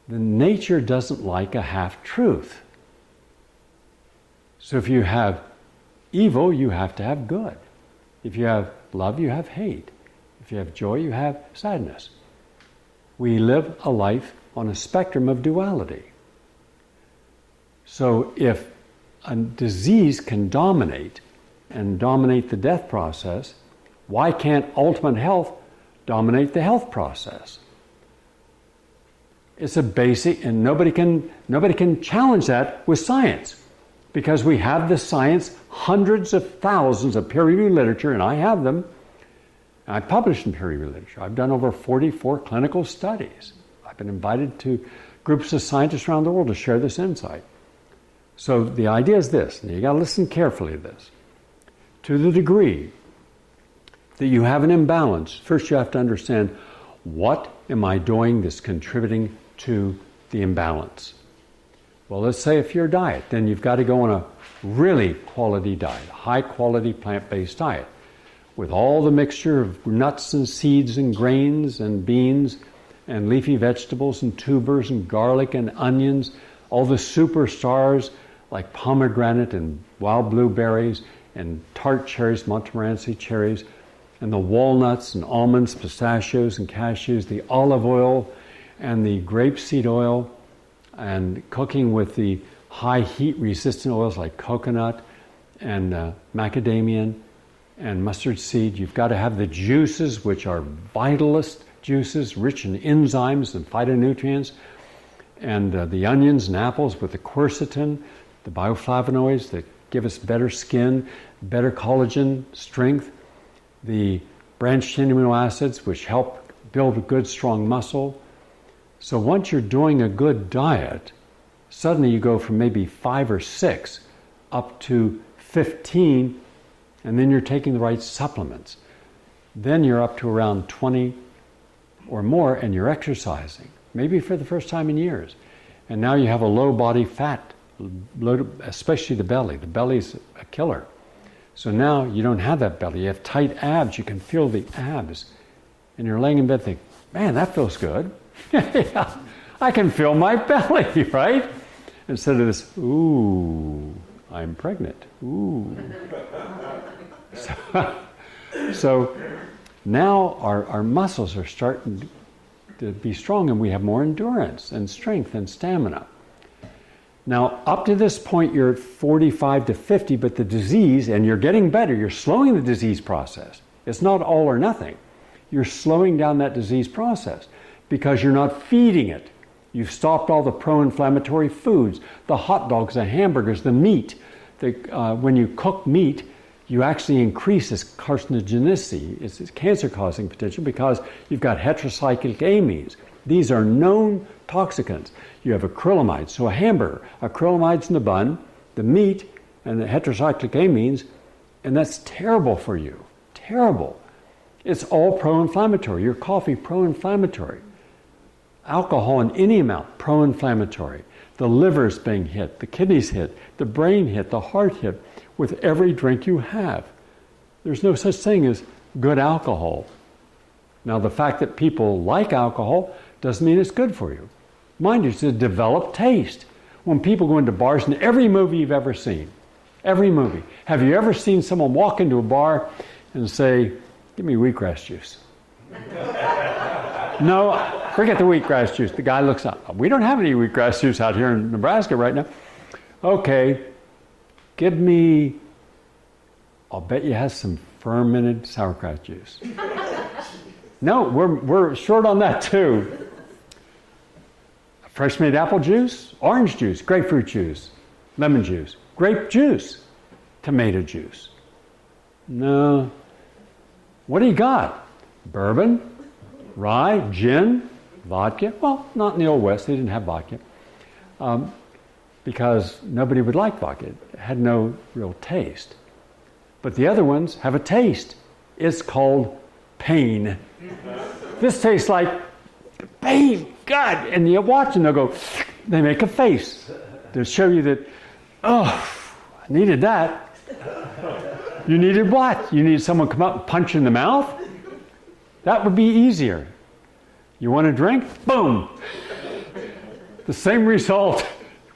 the nature doesn't like a half-truth. So if you have evil, you have to have good. If you have love, you have hate. If you have joy, you have sadness. We live a life on a spectrum of duality. So if a disease can dominate and dominate the death process, why can't ultimate health dominate the health process? It's a basic, and nobody can nobody can challenge that with science, because we have the science, hundreds of thousands of peer-reviewed literature, and I have them. And I published in peer-reviewed literature. I've done over forty-four clinical studies. I've been invited to groups of scientists around the world to share this insight. So the idea is this, and you got to listen carefully to this. To the degree that you have an imbalance, first you have to understand, what am I doing that's contributing to the imbalance? Well, let's say if your diet, then you've got to go on a really quality diet, high-quality plant-based diet, with all the mixture of nuts and seeds and grains and beans and leafy vegetables and tubers and garlic and onions, all the superstars like pomegranate and wild blueberries and tart cherries, Montmorency cherries, and the walnuts and almonds, pistachios and cashews, the olive oil and the grapeseed oil, and cooking with the high heat-resistant oils like coconut and uh, macadamia and mustard seed. You've got to have the juices, which are vitalist juices, rich in enzymes and phytonutrients, and uh, the onions and apples with the quercetin, the bioflavonoids that give us better skin, better collagen strength, the branched chain amino acids, which help build a good, strong muscle. So once you're doing a good diet, suddenly you go from maybe five or six up to fifteen, and then you're taking the right supplements. Then you're up to around twenty or more, and you're exercising, maybe for the first time in years. And now you have a low body fat, especially the belly. The belly's a killer. So now you don't have that belly. You have tight abs. You can feel the abs. And you're laying in bed thinking, man, that feels good. Yeah, I can feel my belly, right? Instead of this, ooh, I'm pregnant. Ooh. so, so now our, our muscles are starting to be strong, and we have more endurance and strength and stamina. Now, up to this point, you're at forty-five to fifty, but the disease, and you're getting better, you're slowing the disease process. It's not all or nothing. You're slowing down that disease process because you're not feeding it. You've stopped all the pro-inflammatory foods, the hot dogs, the hamburgers, the meat. The, uh, when you cook meat, you actually increase its carcinogenicity, its, its cancer-causing potential, because you've got heterocyclic amines. These are known toxicants. You have acrylamides, so a hamburger, acrylamides in the bun, the meat, and the heterocyclic amines, and that's terrible for you, terrible. It's all pro-inflammatory. Your coffee, pro-inflammatory. Alcohol in any amount, pro-inflammatory. The liver's being hit, the kidneys hit, the brain hit, the heart hit, with every drink you have. There's no such thing as good alcohol. Now, the fact that people like alcohol doesn't mean it's good for you. Mind you, it's a developed taste. When people go into bars, in every movie you've ever seen, every movie, have you ever seen someone walk into a bar and say, give me wheatgrass juice? No, forget the wheatgrass juice. The guy looks up. We don't have any wheatgrass juice out here in Nebraska right now. Okay, give me, I'll bet you has some fermented sauerkraut juice. No, we're we're short on that too. Fresh made apple juice, orange juice, grapefruit juice, lemon juice, grape juice, tomato juice. No. What do you got? Bourbon, rye, gin, vodka. Well, not in the Old West. They didn't have vodka um, because nobody would like vodka. It had no real taste. But the other ones have a taste. It's called pain. This tastes like pain, God. And you watch and they'll go, they make a face to show you that, oh, I needed that. You needed what? You needed someone to come up and punch you in the mouth? That would be easier. You want a drink? Boom! The same result.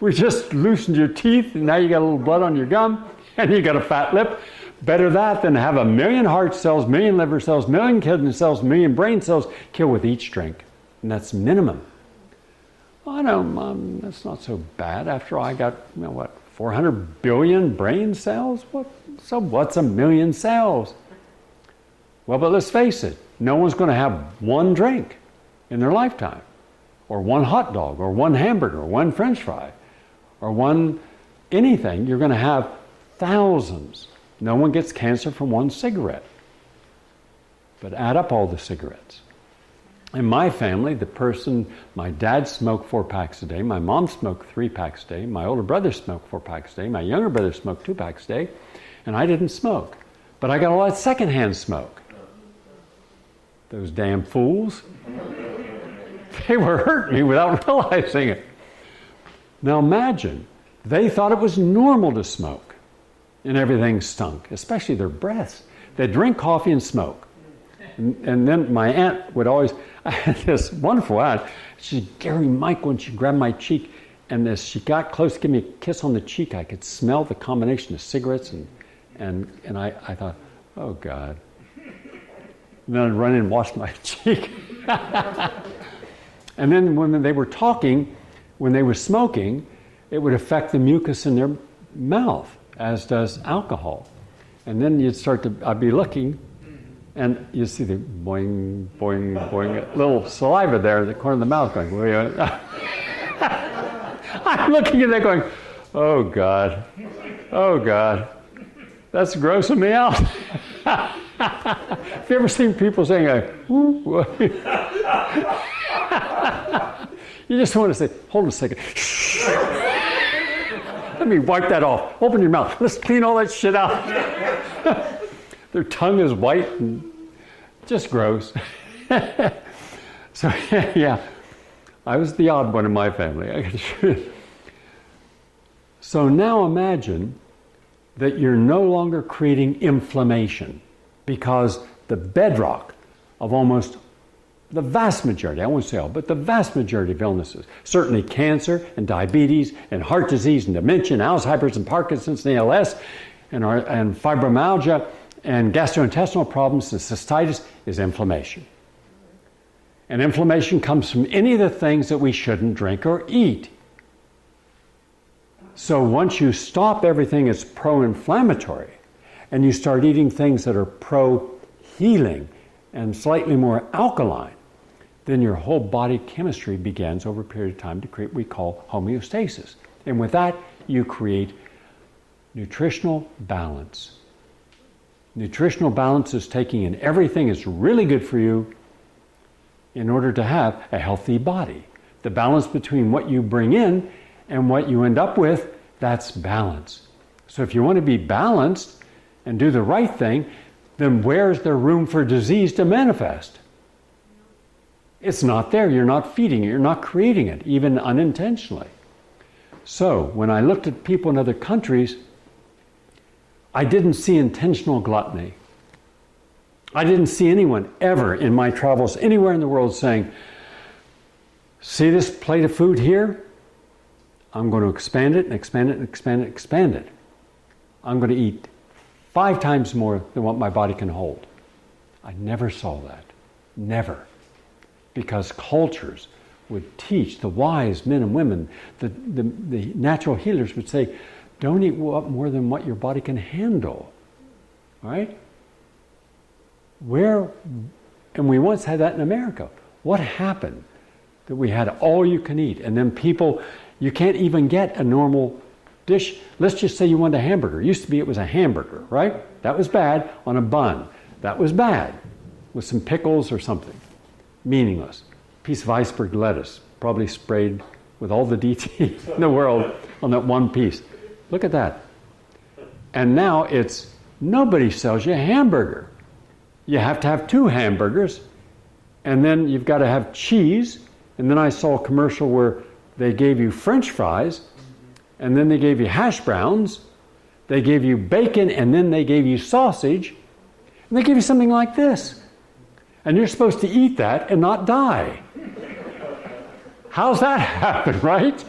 We just loosened your teeth, and now you got a little blood on your gum, and you got a fat lip. Better that than have a million heart cells, million liver cells, million kidney cells, million brain cells kill with each drink. And that's minimum. Well, I don't, um, that's not so bad. After all, I got, you know, what, four hundred billion brain cells? What? So what's a million cells? Well, but let's face it, no one's going to have one drink in their lifetime, or one hot dog, or one hamburger, or one French fry, or one anything. You're going to have thousands. No one gets cancer from one cigarette. But add up all the cigarettes. In my family, the person, my dad smoked four packs a day, my mom smoked three packs a day, my older brother smoked four packs a day, my younger brother smoked two packs a day, and I didn't smoke. But I got a lot of secondhand smoke. Those damn fools. They were hurting me without realizing it. Now imagine, they thought it was normal to smoke, and everything stunk, especially their breaths. They drink coffee and smoke. And, and then my aunt would always, I had this wonderful aunt, she's Gary Michael, and she grabbed my cheek, and as she got close to give me a kiss on the cheek, I could smell the combination of cigarettes, and and, and I, I thought, oh God. And then I'd run in and wash my cheek. And then when they were talking, when they were smoking, it would affect the mucus in their mouth, as does alcohol. And then you'd start to, I'd be looking, and you see the boing, boing, boing, little saliva there in the corner of the mouth going, I'm looking at that going, oh God, oh God, that's grossing me out. Have you ever seen people saying, like, woo? You just want to say, hold on a second. Let me wipe that off. Open your mouth. Let's clean all that shit out. Their tongue is white and just gross. So, yeah, I was the odd one in my family. So now imagine that you're no longer creating inflammation, because the bedrock of almost the vast majority, I won't say all, but the vast majority of illnesses, certainly cancer and diabetes and heart disease and dementia and Alzheimer's and Parkinson's and A L S and, our, and fibromyalgia and gastrointestinal problems and cystitis is inflammation. And inflammation comes from any of the things that we shouldn't drink or eat. So once you stop everything that's pro-inflammatory and you start eating things that are pro-healing and slightly more alkaline, then your whole body chemistry begins over a period of time to create what we call homeostasis. And with that, you create nutritional balance. Nutritional balance is taking in everything that's really good for you in order to have a healthy body. The balance between what you bring in and what you end up with, that's balance. So if you want to be balanced and do the right thing, then where's there room for disease to manifest? It's not there. You're not feeding it. You're not creating it, even unintentionally. So when I looked at people in other countries, I didn't see intentional gluttony. I didn't see anyone ever in my travels anywhere in the world saying, see this plate of food here? I'm going to expand it and expand it and expand it and expand it. I'm going to eat five times more than what my body can hold. I never saw that. Never. Because cultures would teach, the wise men and women, the, the, the natural healers would say, don't eat more than what your body can handle, right? Where, and we once had that in America. What happened that we had all you can eat? And then people, you can't even get a normal dish. Let's just say you wanted a hamburger. It used to be it was a hamburger, right? That was bad on a bun. That was bad with some pickles or something. Meaningless. Piece of iceberg lettuce, probably sprayed with all the D T in the world on that one piece. Look at that. And now it's, nobody sells you a hamburger. You have to have two hamburgers, and then you've got to have cheese, and then I saw a commercial where they gave you French fries, and then they gave you hash browns, they gave you bacon, and then they gave you sausage, and they gave you something like this. And you're supposed to eat that and not die. How's that happen, right?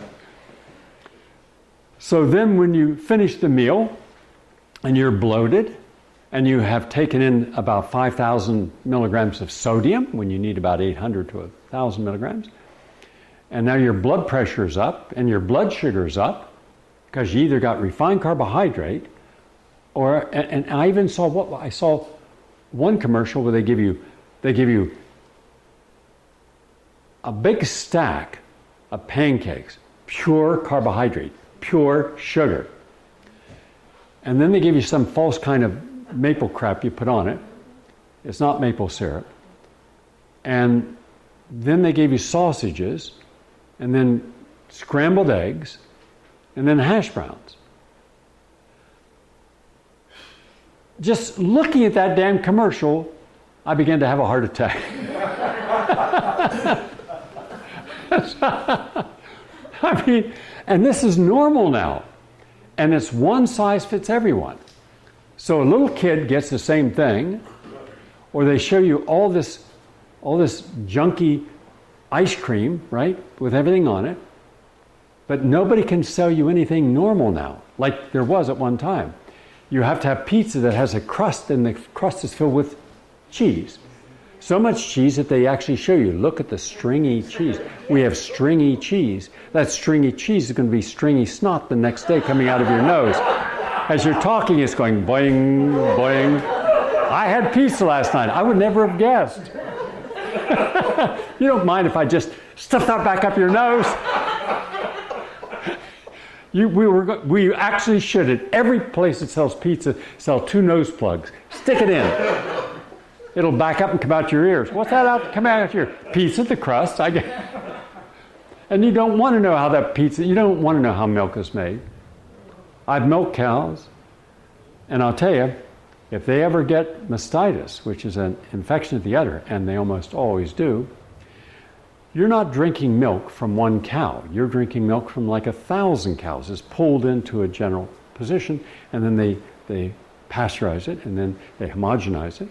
So then when you finish the meal and you're bloated and you have taken in about five thousand milligrams of sodium, when you need about eight hundred to one thousand milligrams, and now your blood pressure's up and your blood sugar's up because you either got refined carbohydrate or, and, and I even saw what, I saw one commercial where they give you, they give you a big stack of pancakes, pure carbohydrate, pure sugar. And then they give you some false kind of maple crap you put on it. It's not maple syrup. And then they gave you sausages, and then scrambled eggs, and then hash browns. Just looking at that damn commercial, I began to have a heart attack. I mean, and this is normal now. And it's one size fits everyone. So a little kid gets the same thing, or they show you all this all this junky ice cream, right, with everything on it. But nobody can sell you anything normal now, like there was at one time. You have to have pizza that has a crust, and the crust is filled with cheese. So much cheese that they actually show you. Look at the stringy cheese. We have stringy cheese. That stringy cheese is going to be stringy snot the next day coming out of your nose. As you're talking, it's going boing, boing. I had pizza last night. I would never have guessed. You don't mind if I just stuff that back up your nose? You, we were, we actually should, at every place that sells pizza, sell two nose plugs. Stick it in. It'll back up and come out your ears. What's that out coming out your piece of the crust? I guess. And you don't want to know how that pizza, you don't want to know how milk is made. I've milked cows, and I'll tell you, if they ever get mastitis, which is an infection of the udder, and they almost always do, you're not drinking milk from one cow. You're drinking milk from like a thousand cows. It's pulled into a general position, and then they, they pasteurize it, and then they homogenize it.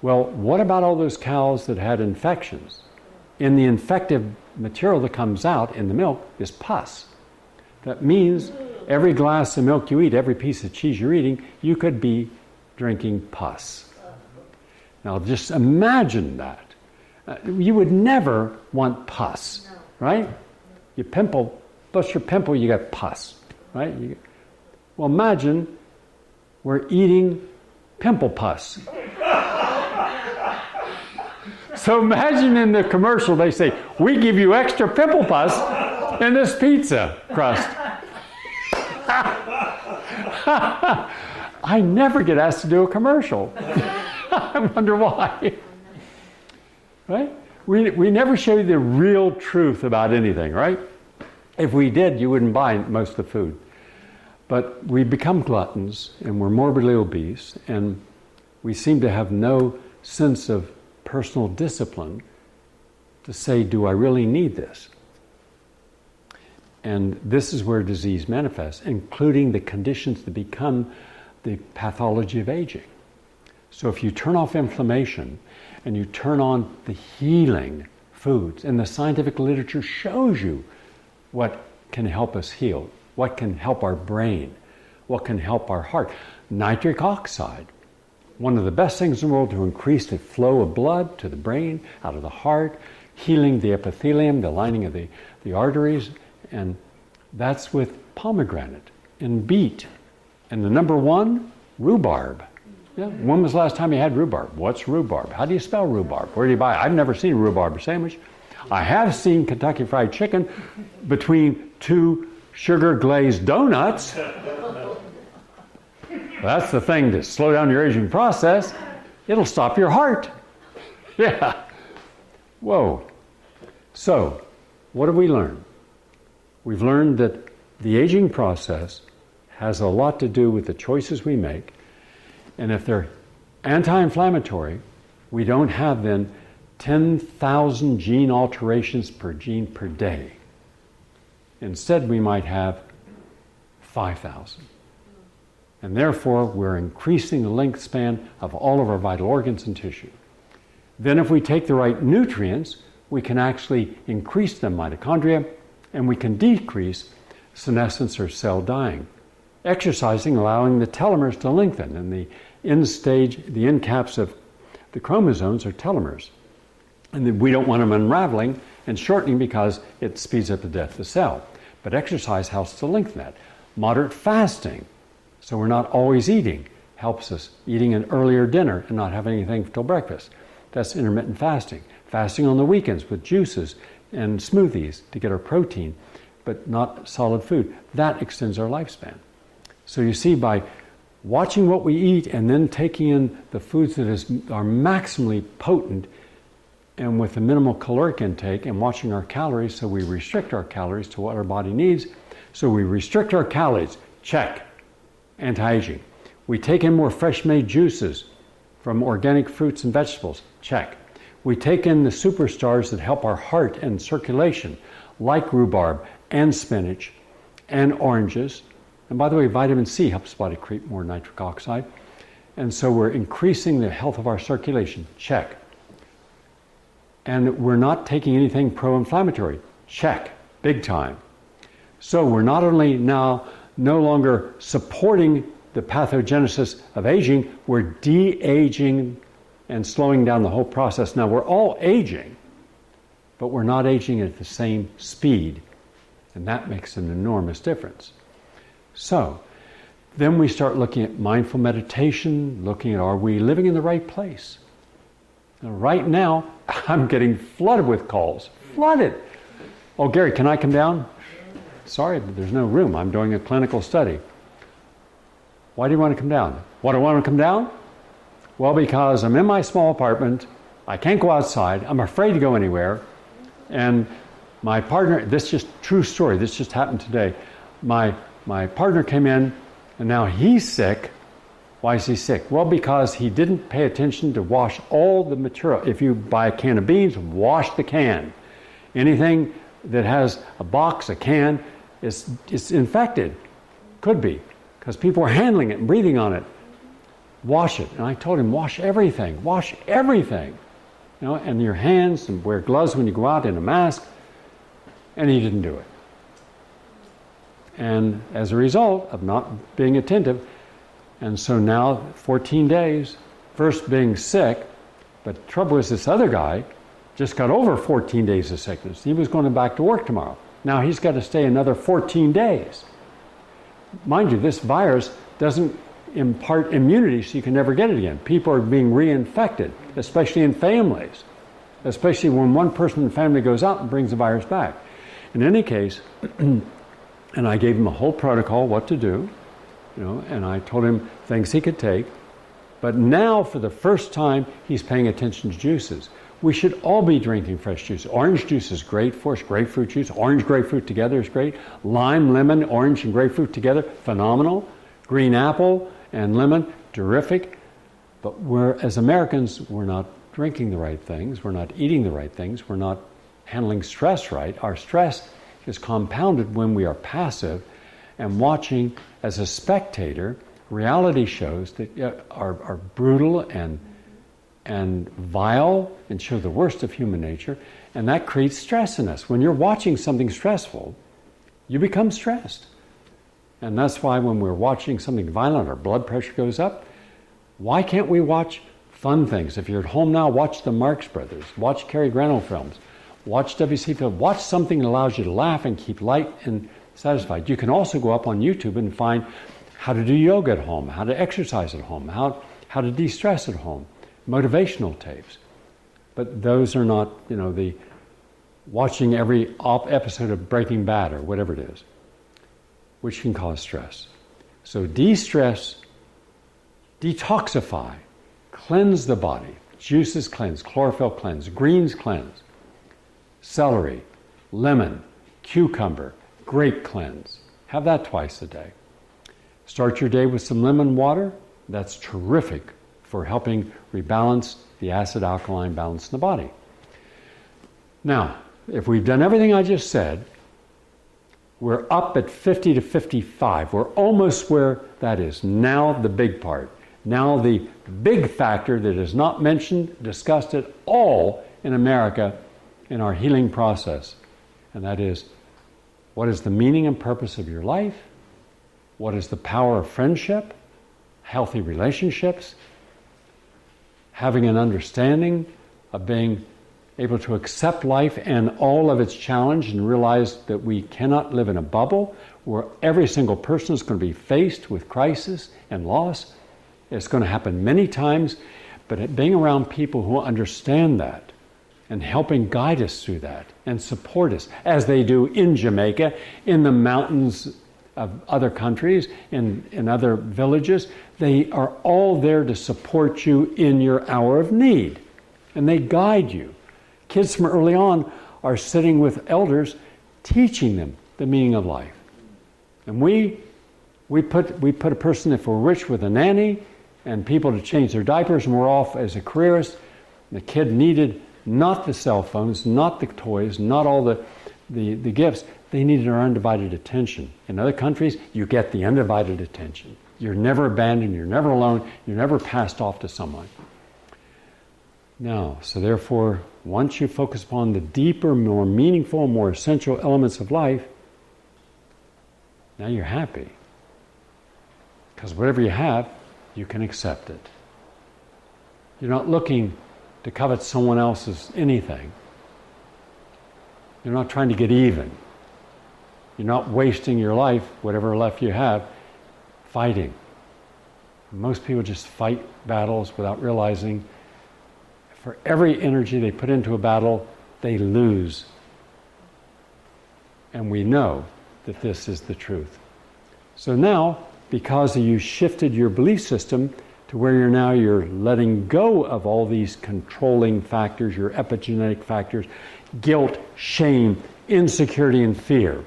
Well, what about all those cows that had infections? In the infective material that comes out in the milk is pus. That means every glass of milk you eat, every piece of cheese you're eating, you could be drinking pus. Now just imagine that. Uh, you would never want pus, right? You pimple, bust your pimple, you got pus, right? You, well, imagine we're eating pimple pus. So imagine in the commercial they say, we give you extra pimple pus in this pizza crust. I never get asked to do a commercial. I wonder why. Right? We we never show you the real truth about anything, right? If we did, you wouldn't buy most of the food. But we become gluttons, and we're morbidly obese, and we seem to have no sense of personal discipline to say, do I really need this? And this is where disease manifests, including the conditions that become the pathology of aging. So if you turn off inflammation and you turn on the healing foods, and the scientific literature shows you what can help us heal, what can help our brain, what can help our heart. Nitric oxide. One of the best things in the world to increase the flow of blood to the brain, out of the heart, healing the epithelium, the lining of the, the arteries, and that's with pomegranate and beet. And the number one, rhubarb. Yeah. When was the last time you had rhubarb? What's rhubarb? How do you spell rhubarb? Where do you buy it? I've never seen a rhubarb sandwich. I have seen Kentucky Fried Chicken between two sugar-glazed donuts. That's the thing to slow down your aging process. It'll stop your heart. Yeah. Whoa. So, what have we learned? We've learned that the aging process has a lot to do with the choices we make. And if they're anti-inflammatory, we don't have then ten thousand gene alterations per gene per day. Instead, we might have five thousand. And therefore, we're increasing the length span of all of our vital organs and tissue. Then if we take the right nutrients, we can actually increase the mitochondria, and we can decrease senescence or cell dying. Exercising, allowing the telomeres to lengthen, and the end stage, the end caps of the chromosomes are telomeres. And we don't want them unraveling and shortening because it speeds up the death of the cell. But exercise helps to lengthen that. Moderate fasting, so we're not always eating, helps us. Eating an earlier dinner and not having anything until breakfast. That's intermittent fasting. Fasting on the weekends with juices and smoothies to get our protein, but not solid food. That extends our lifespan. So you see, by watching what we eat and then taking in the foods that is, are maximally potent and with a minimal caloric intake, and watching our calories, so we restrict our calories to what our body needs. So we restrict our calories, check, anti-aging. We take in more fresh-made juices from organic fruits and vegetables, check. We take in the superstars that help our heart and circulation, like rhubarb and spinach and oranges. And by the way, vitamin C helps the body create more nitric oxide. And so we're increasing the health of our circulation, check. And we're not taking anything pro-inflammatory, check, big time. So we're not only now no longer supporting the pathogenesis of aging, we're de-aging and slowing down the whole process. Now, we're all aging, but we're not aging at the same speed, and that makes an enormous difference. So then we start looking at mindful meditation, looking at, are we living in the right place? Now, right now, I'm getting flooded with calls, flooded. Oh, Gary, can I come down? Sorry, but there's no room. I'm doing a clinical study. Why do you want to come down? Why do I want to come down? Well, because I'm in my small apartment. I can't go outside. I'm afraid to go anywhere. And my partner, this is just true story. This just happened today. My my partner came in, and now he's sick. Why is he sick? Well, because he didn't pay attention to wash all the material. If you buy a can of beans, wash the can. Anything that has a box, a can, is it's infected. Could be. Because people are handling it and breathing on it. Wash it. And I told him, wash everything. Wash everything. You know, and your hands, and wear gloves when you go out, and a mask. And he didn't do it. And as a result of not being attentive, and so now fourteen days, first being sick, but the trouble is this other guy just got over fourteen days of sickness. He was going back to work tomorrow. Now he's got to stay another fourteen days. Mind you, this virus doesn't impart immunity, so you can never get it again. People are being reinfected, especially in families, especially when one person in the family goes out and brings the virus back. In any case, and I gave him a whole protocol, what to do, you know, and I told him things he could take. But now, for the first time, he's paying attention to juices. We should all be drinking fresh juice. Orange juice is great for us, grapefruit juice. Orange, grapefruit together is great. Lime, lemon, orange, and grapefruit together, phenomenal. Green apple and lemon, terrific. But we're, as Americans, we're not drinking the right things. We're not eating the right things. We're not handling stress right. Our stress is compounded when we are passive and watching as a spectator reality shows that are, are brutal and and vile and show the worst of human nature, and that creates stress in us. When you're watching something stressful, you become stressed. And that's why when we're watching something violent, our blood pressure goes up. Why can't we watch fun things? If you're at home now, watch the Marx Brothers, watch Cary Grant films, watch W C Fields, watch something that allows you to laugh and keep light and satisfied. You can also go up on YouTube and find how to do yoga at home, how to exercise at home, how, how to de-stress at home. Motivational tapes, but those are not, you know, the watching every op episode of Breaking Bad or whatever it is, which can cause stress. So de-stress, detoxify, cleanse the body. Juices cleanse, chlorophyll cleanse, greens cleanse, celery, lemon, cucumber, grape cleanse. Have that twice a day. Start your day with some lemon water. That's terrific for helping rebalance the acid-alkaline balance in the body. Now, if we've done everything I just said, we're up at fifty to fifty-five. We're almost where that is. Now the big part. Now the big factor that is not mentioned, discussed at all in America in our healing process, and that is What is the meaning and purpose of your life? What is the power of friendship, healthy relationships, having an understanding of being able to accept life and all of its challenge and realize that we cannot live in a bubble where every single person is going to be faced with crisis and loss. It's going to happen many times, but being around people who understand that and helping guide us through that and support us, as they do in Jamaica, in the mountains of other countries, in, in other villages, they are all there to support you in your hour of need, and they guide you. Kids from early on are sitting with elders, teaching them the meaning of life. And we we put we put a person, if we're rich, with a nanny and people to change their diapers, and we're off as a careerist. The kid needed not the cell phones, not the toys, not all the, the, the gifts. They needed our undivided attention. In other countries, you get the undivided attention. You're never abandoned, you're never alone, you're never passed off to someone. Now, so therefore, once you focus upon the deeper, more meaningful, more essential elements of life, now you're happy. Because whatever you have, you can accept it. You're not looking to covet someone else's anything. You're not trying to get even. You're not wasting your life, whatever life you have, fighting. Most people just fight battles without realizing for every energy they put into a battle, they lose. And we know that this is the truth. So now, because you shifted your belief system to where you're now, you're letting go of all these controlling factors, your epigenetic factors, guilt, shame, insecurity, and fear.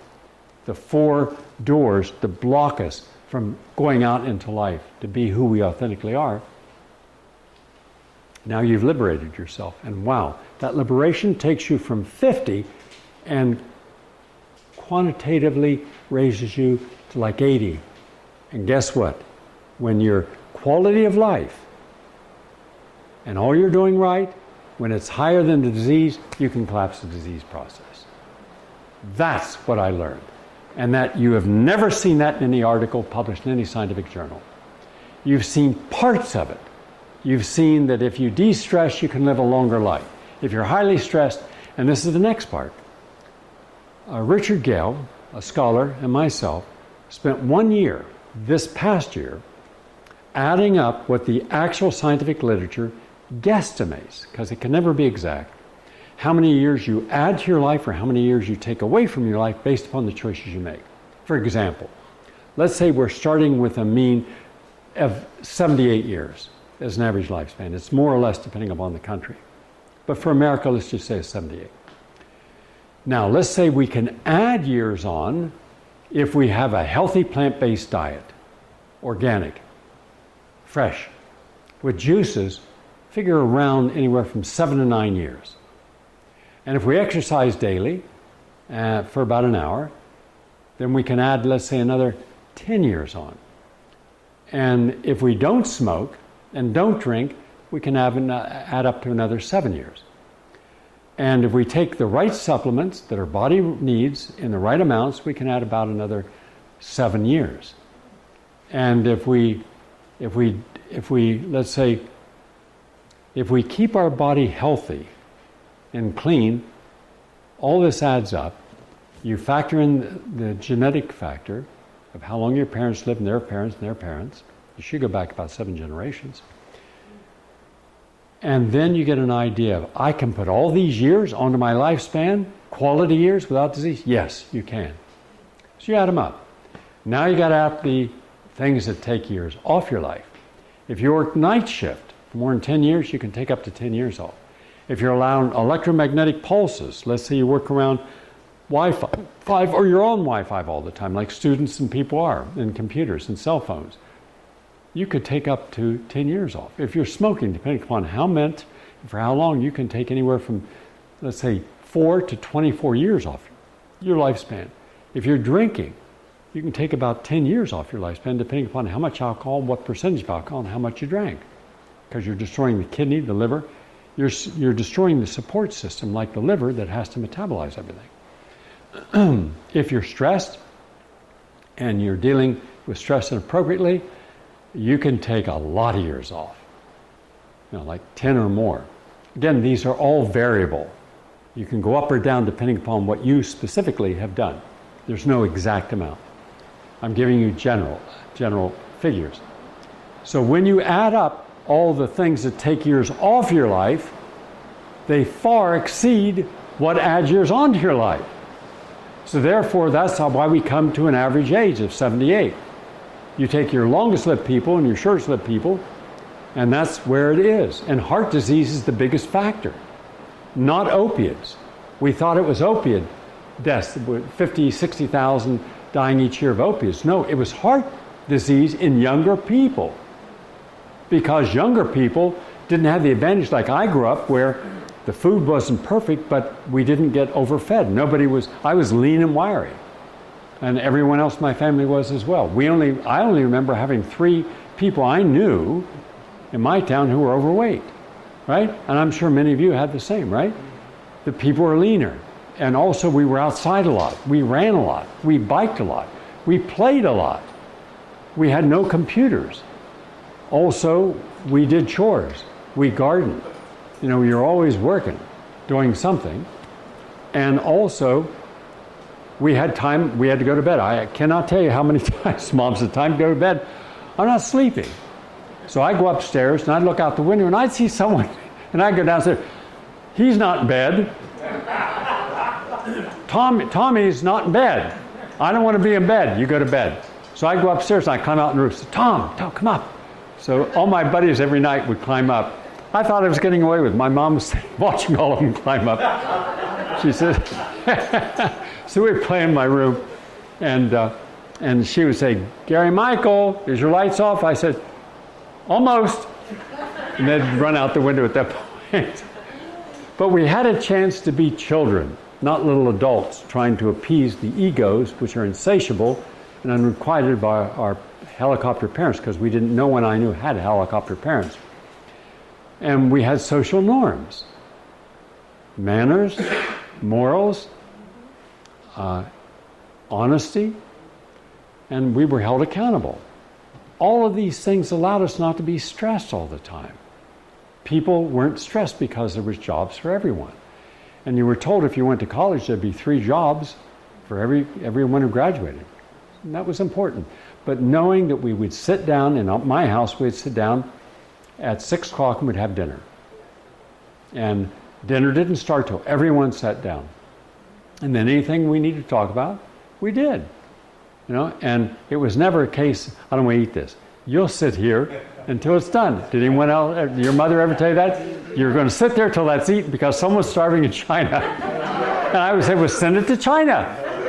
The four doors that block us from going out into life to be who we authentically are. Now you've liberated yourself, and wow, that liberation takes you from fifty and quantitatively raises you to like eighty. And guess what? When your quality of life and all you're doing right, when it's higher than the disease, you can collapse the disease process. That's what I learned. And that you have never seen that in any article published in any scientific journal. You've seen parts of it. You've seen that if you de-stress, you can live a longer life. If you're highly stressed, and this is the next part. Uh, Richard Gale, a scholar, and myself spent one year, this past year, adding up what the actual scientific literature guesstimates, because it can never be exact, how many years you add to your life or how many years you take away from your life based upon the choices you make. For example, let's say we're starting with a mean of seventy-eight years. As an average lifespan. It's more or less depending upon the country. But for America, let's just say it's seventy-eight. Now, let's say we can add years on if we have a healthy plant-based diet, organic, fresh, with juices, figure around anywhere from seven to nine years. And if we exercise daily uh, for about an hour, then we can add, let's say, another ten years on. And if we don't smoke, and don't drink, we can add, add up to another seven years. And if we take the right supplements that our body needs in the right amounts, we can add about another seven years. And if we, if we, if we, let's say, if we keep our body healthy and clean, all this adds up. You factor in the genetic factor of how long your parents lived and their parents and their parents. You should go back about seven generations. And then you get an idea of, I can put all these years onto my lifespan, quality years without disease? Yes, you can. So you add them up. Now you got to add the things that take years off your life. If you work night shift for more than ten years, you can take up to ten years off. If you're allowing electromagnetic pulses, let's say you work around Wi-Fi, or you're on Wi-Fi all the time, like students and people are, and computers and cell phones. You could take up to ten years off. If you're smoking, depending upon how much, for how long, you can take anywhere from, let's say, four to twenty-four years off your lifespan. If you're drinking, you can take about ten years off your lifespan, depending upon how much alcohol, what percentage of alcohol, and how much you drank. Because you're destroying the kidney, the liver. You're, you're destroying the support system, like the liver, that has to metabolize everything. If you're stressed and you're dealing with stress inappropriately, you can take a lot of years off, you know, like ten or more. Again, these are all variable. You can go up or down depending upon what you specifically have done. There's no exact amount. I'm giving you general, general figures. So when you add up all the things that take years off your life, they far exceed what adds years onto your life. So therefore, that's how, why we come to an average age of seventy-eight. You take your longest-lived people and your shortest-lived people, and that's where it is. And heart disease is the biggest factor, not opiates. We thought it was opiate deaths, fifty, sixty thousand dying each year of opiates. No, it was heart disease in younger people, because younger people didn't have the advantage like I grew up, where the food wasn't perfect, but we didn't get overfed. Nobody was, I was lean and wiry. And everyone else in my family was as well. We only, I only remember having three people I knew in my town who were overweight, right? And I'm sure many of you had the same, right? The people were leaner. And also we were outside a lot. We ran a lot. We biked a lot. We played a lot. We had no computers. Also, we did chores. We gardened. You know, you're always working, doing something. And also, we had time, we had to go to bed. I cannot tell you how many times Mom said, time to go to bed. I'm not sleeping. So I go upstairs and I'd look out the window and I'd see someone, and I'd go downstairs. He's not in bed. Tom, Tommy's not in bed. I don't want to be in bed. You go to bed. So I go upstairs and I climb out on the roof. So, Tom, Tom, come up. So all my buddies every night would climb up. I thought I was getting away with it. My mom was watching all of them climb up. She said, so we'd play in my room, and uh, and she would say, Gary Michael, is your lights off? I said, almost. And they'd run out the window at that point. But we had a chance to be children, not little adults trying to appease the egos, which are insatiable and unrequited by our helicopter parents, because we didn't, no one I knew had helicopter parents. And we had social norms, manners, morals, Uh, honesty, and we were held accountable. All of these things allowed us not to be stressed all the time. People weren't stressed because there was jobs for everyone. And you were told if you went to college there'd be three jobs for every everyone who graduated. And that was important. But knowing that we would sit down, in my house we'd sit down at six o'clock and we'd have dinner. And dinner didn't start till everyone sat down. And then anything we needed to talk about, we did. You know, and it was never a case, I don't want to eat this. You'll sit here until it's done. Did anyone else, your mother ever tell you that? You're going to sit there till that's eaten because someone's starving in China. And I would say, well, send it to China.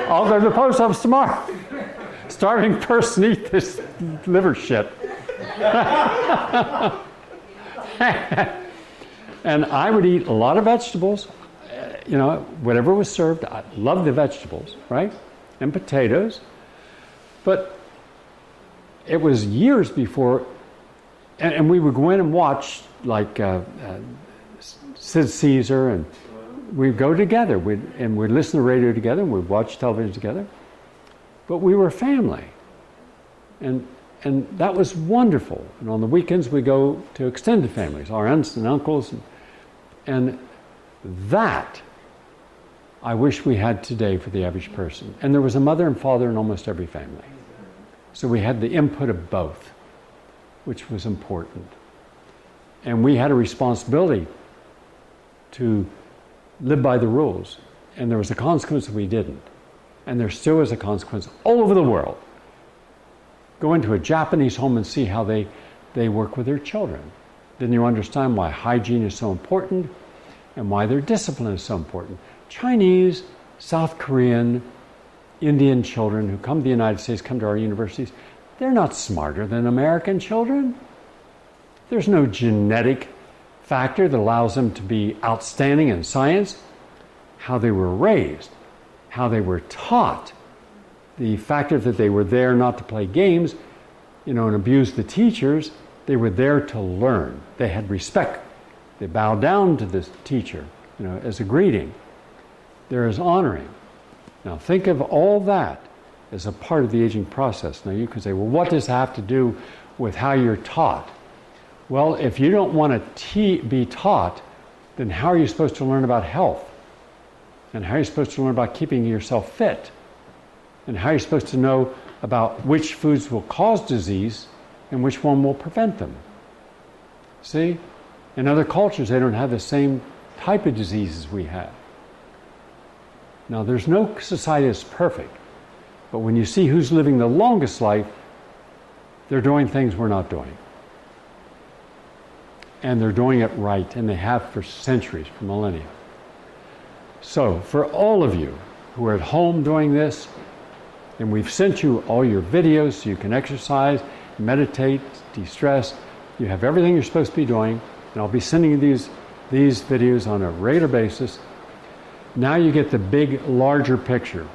I'll go to the post office tomorrow. Starving person, eat this liver shit. And I would eat a lot of vegetables. You know, whatever was served, I loved the vegetables, right? And potatoes. But it was years before, and, and we would go in and watch, like, uh, uh, Sid Caesar, and we'd go together, we'd, and we'd listen to radio together, and we'd watch television together. But we were a family. And and that was wonderful. And on the weekends, we go to extended families, our aunts and uncles, and, and that I wish we had today for the average person. And there was a mother and father in almost every family. So we had the input of both, which was important. And we had a responsibility to live by the rules. And there was a consequence if we didn't. And there still is a consequence all over the world. Go into a Japanese home and see how they, they work with their children. Then you understand why hygiene is so important and why their discipline is so important. Chinese, South Korean, Indian children who come to the United States, come to our universities, they're not smarter than American children. There's no genetic factor that allows them to be outstanding in science. How they were raised, how they were taught, the factor that they were there not to play games, you know, and abuse the teachers, they were there to learn. They had respect. They bow down to this teacher, you know, as a greeting. There is honoring. Now think of all that as a part of the aging process. Now you can say, well, what does it have to do with how you're taught? Well, if you don't want to te- be taught, then how are you supposed to learn about health? And how are you supposed to learn about keeping yourself fit? And how are you supposed to know about which foods will cause disease and which one will prevent them? See? In other cultures, they don't have the same type of diseases we have. Now, there's no society that's perfect, but when you see who's living the longest life, they're doing things we're not doing. And they're doing it right, and they have for centuries, for millennia. So, for all of you who are at home doing this, and we've sent you all your videos so you can exercise, meditate, de-stress. You have everything you're supposed to be doing, and I'll be sending you these, these videos on a regular basis. Now you get the big, larger picture.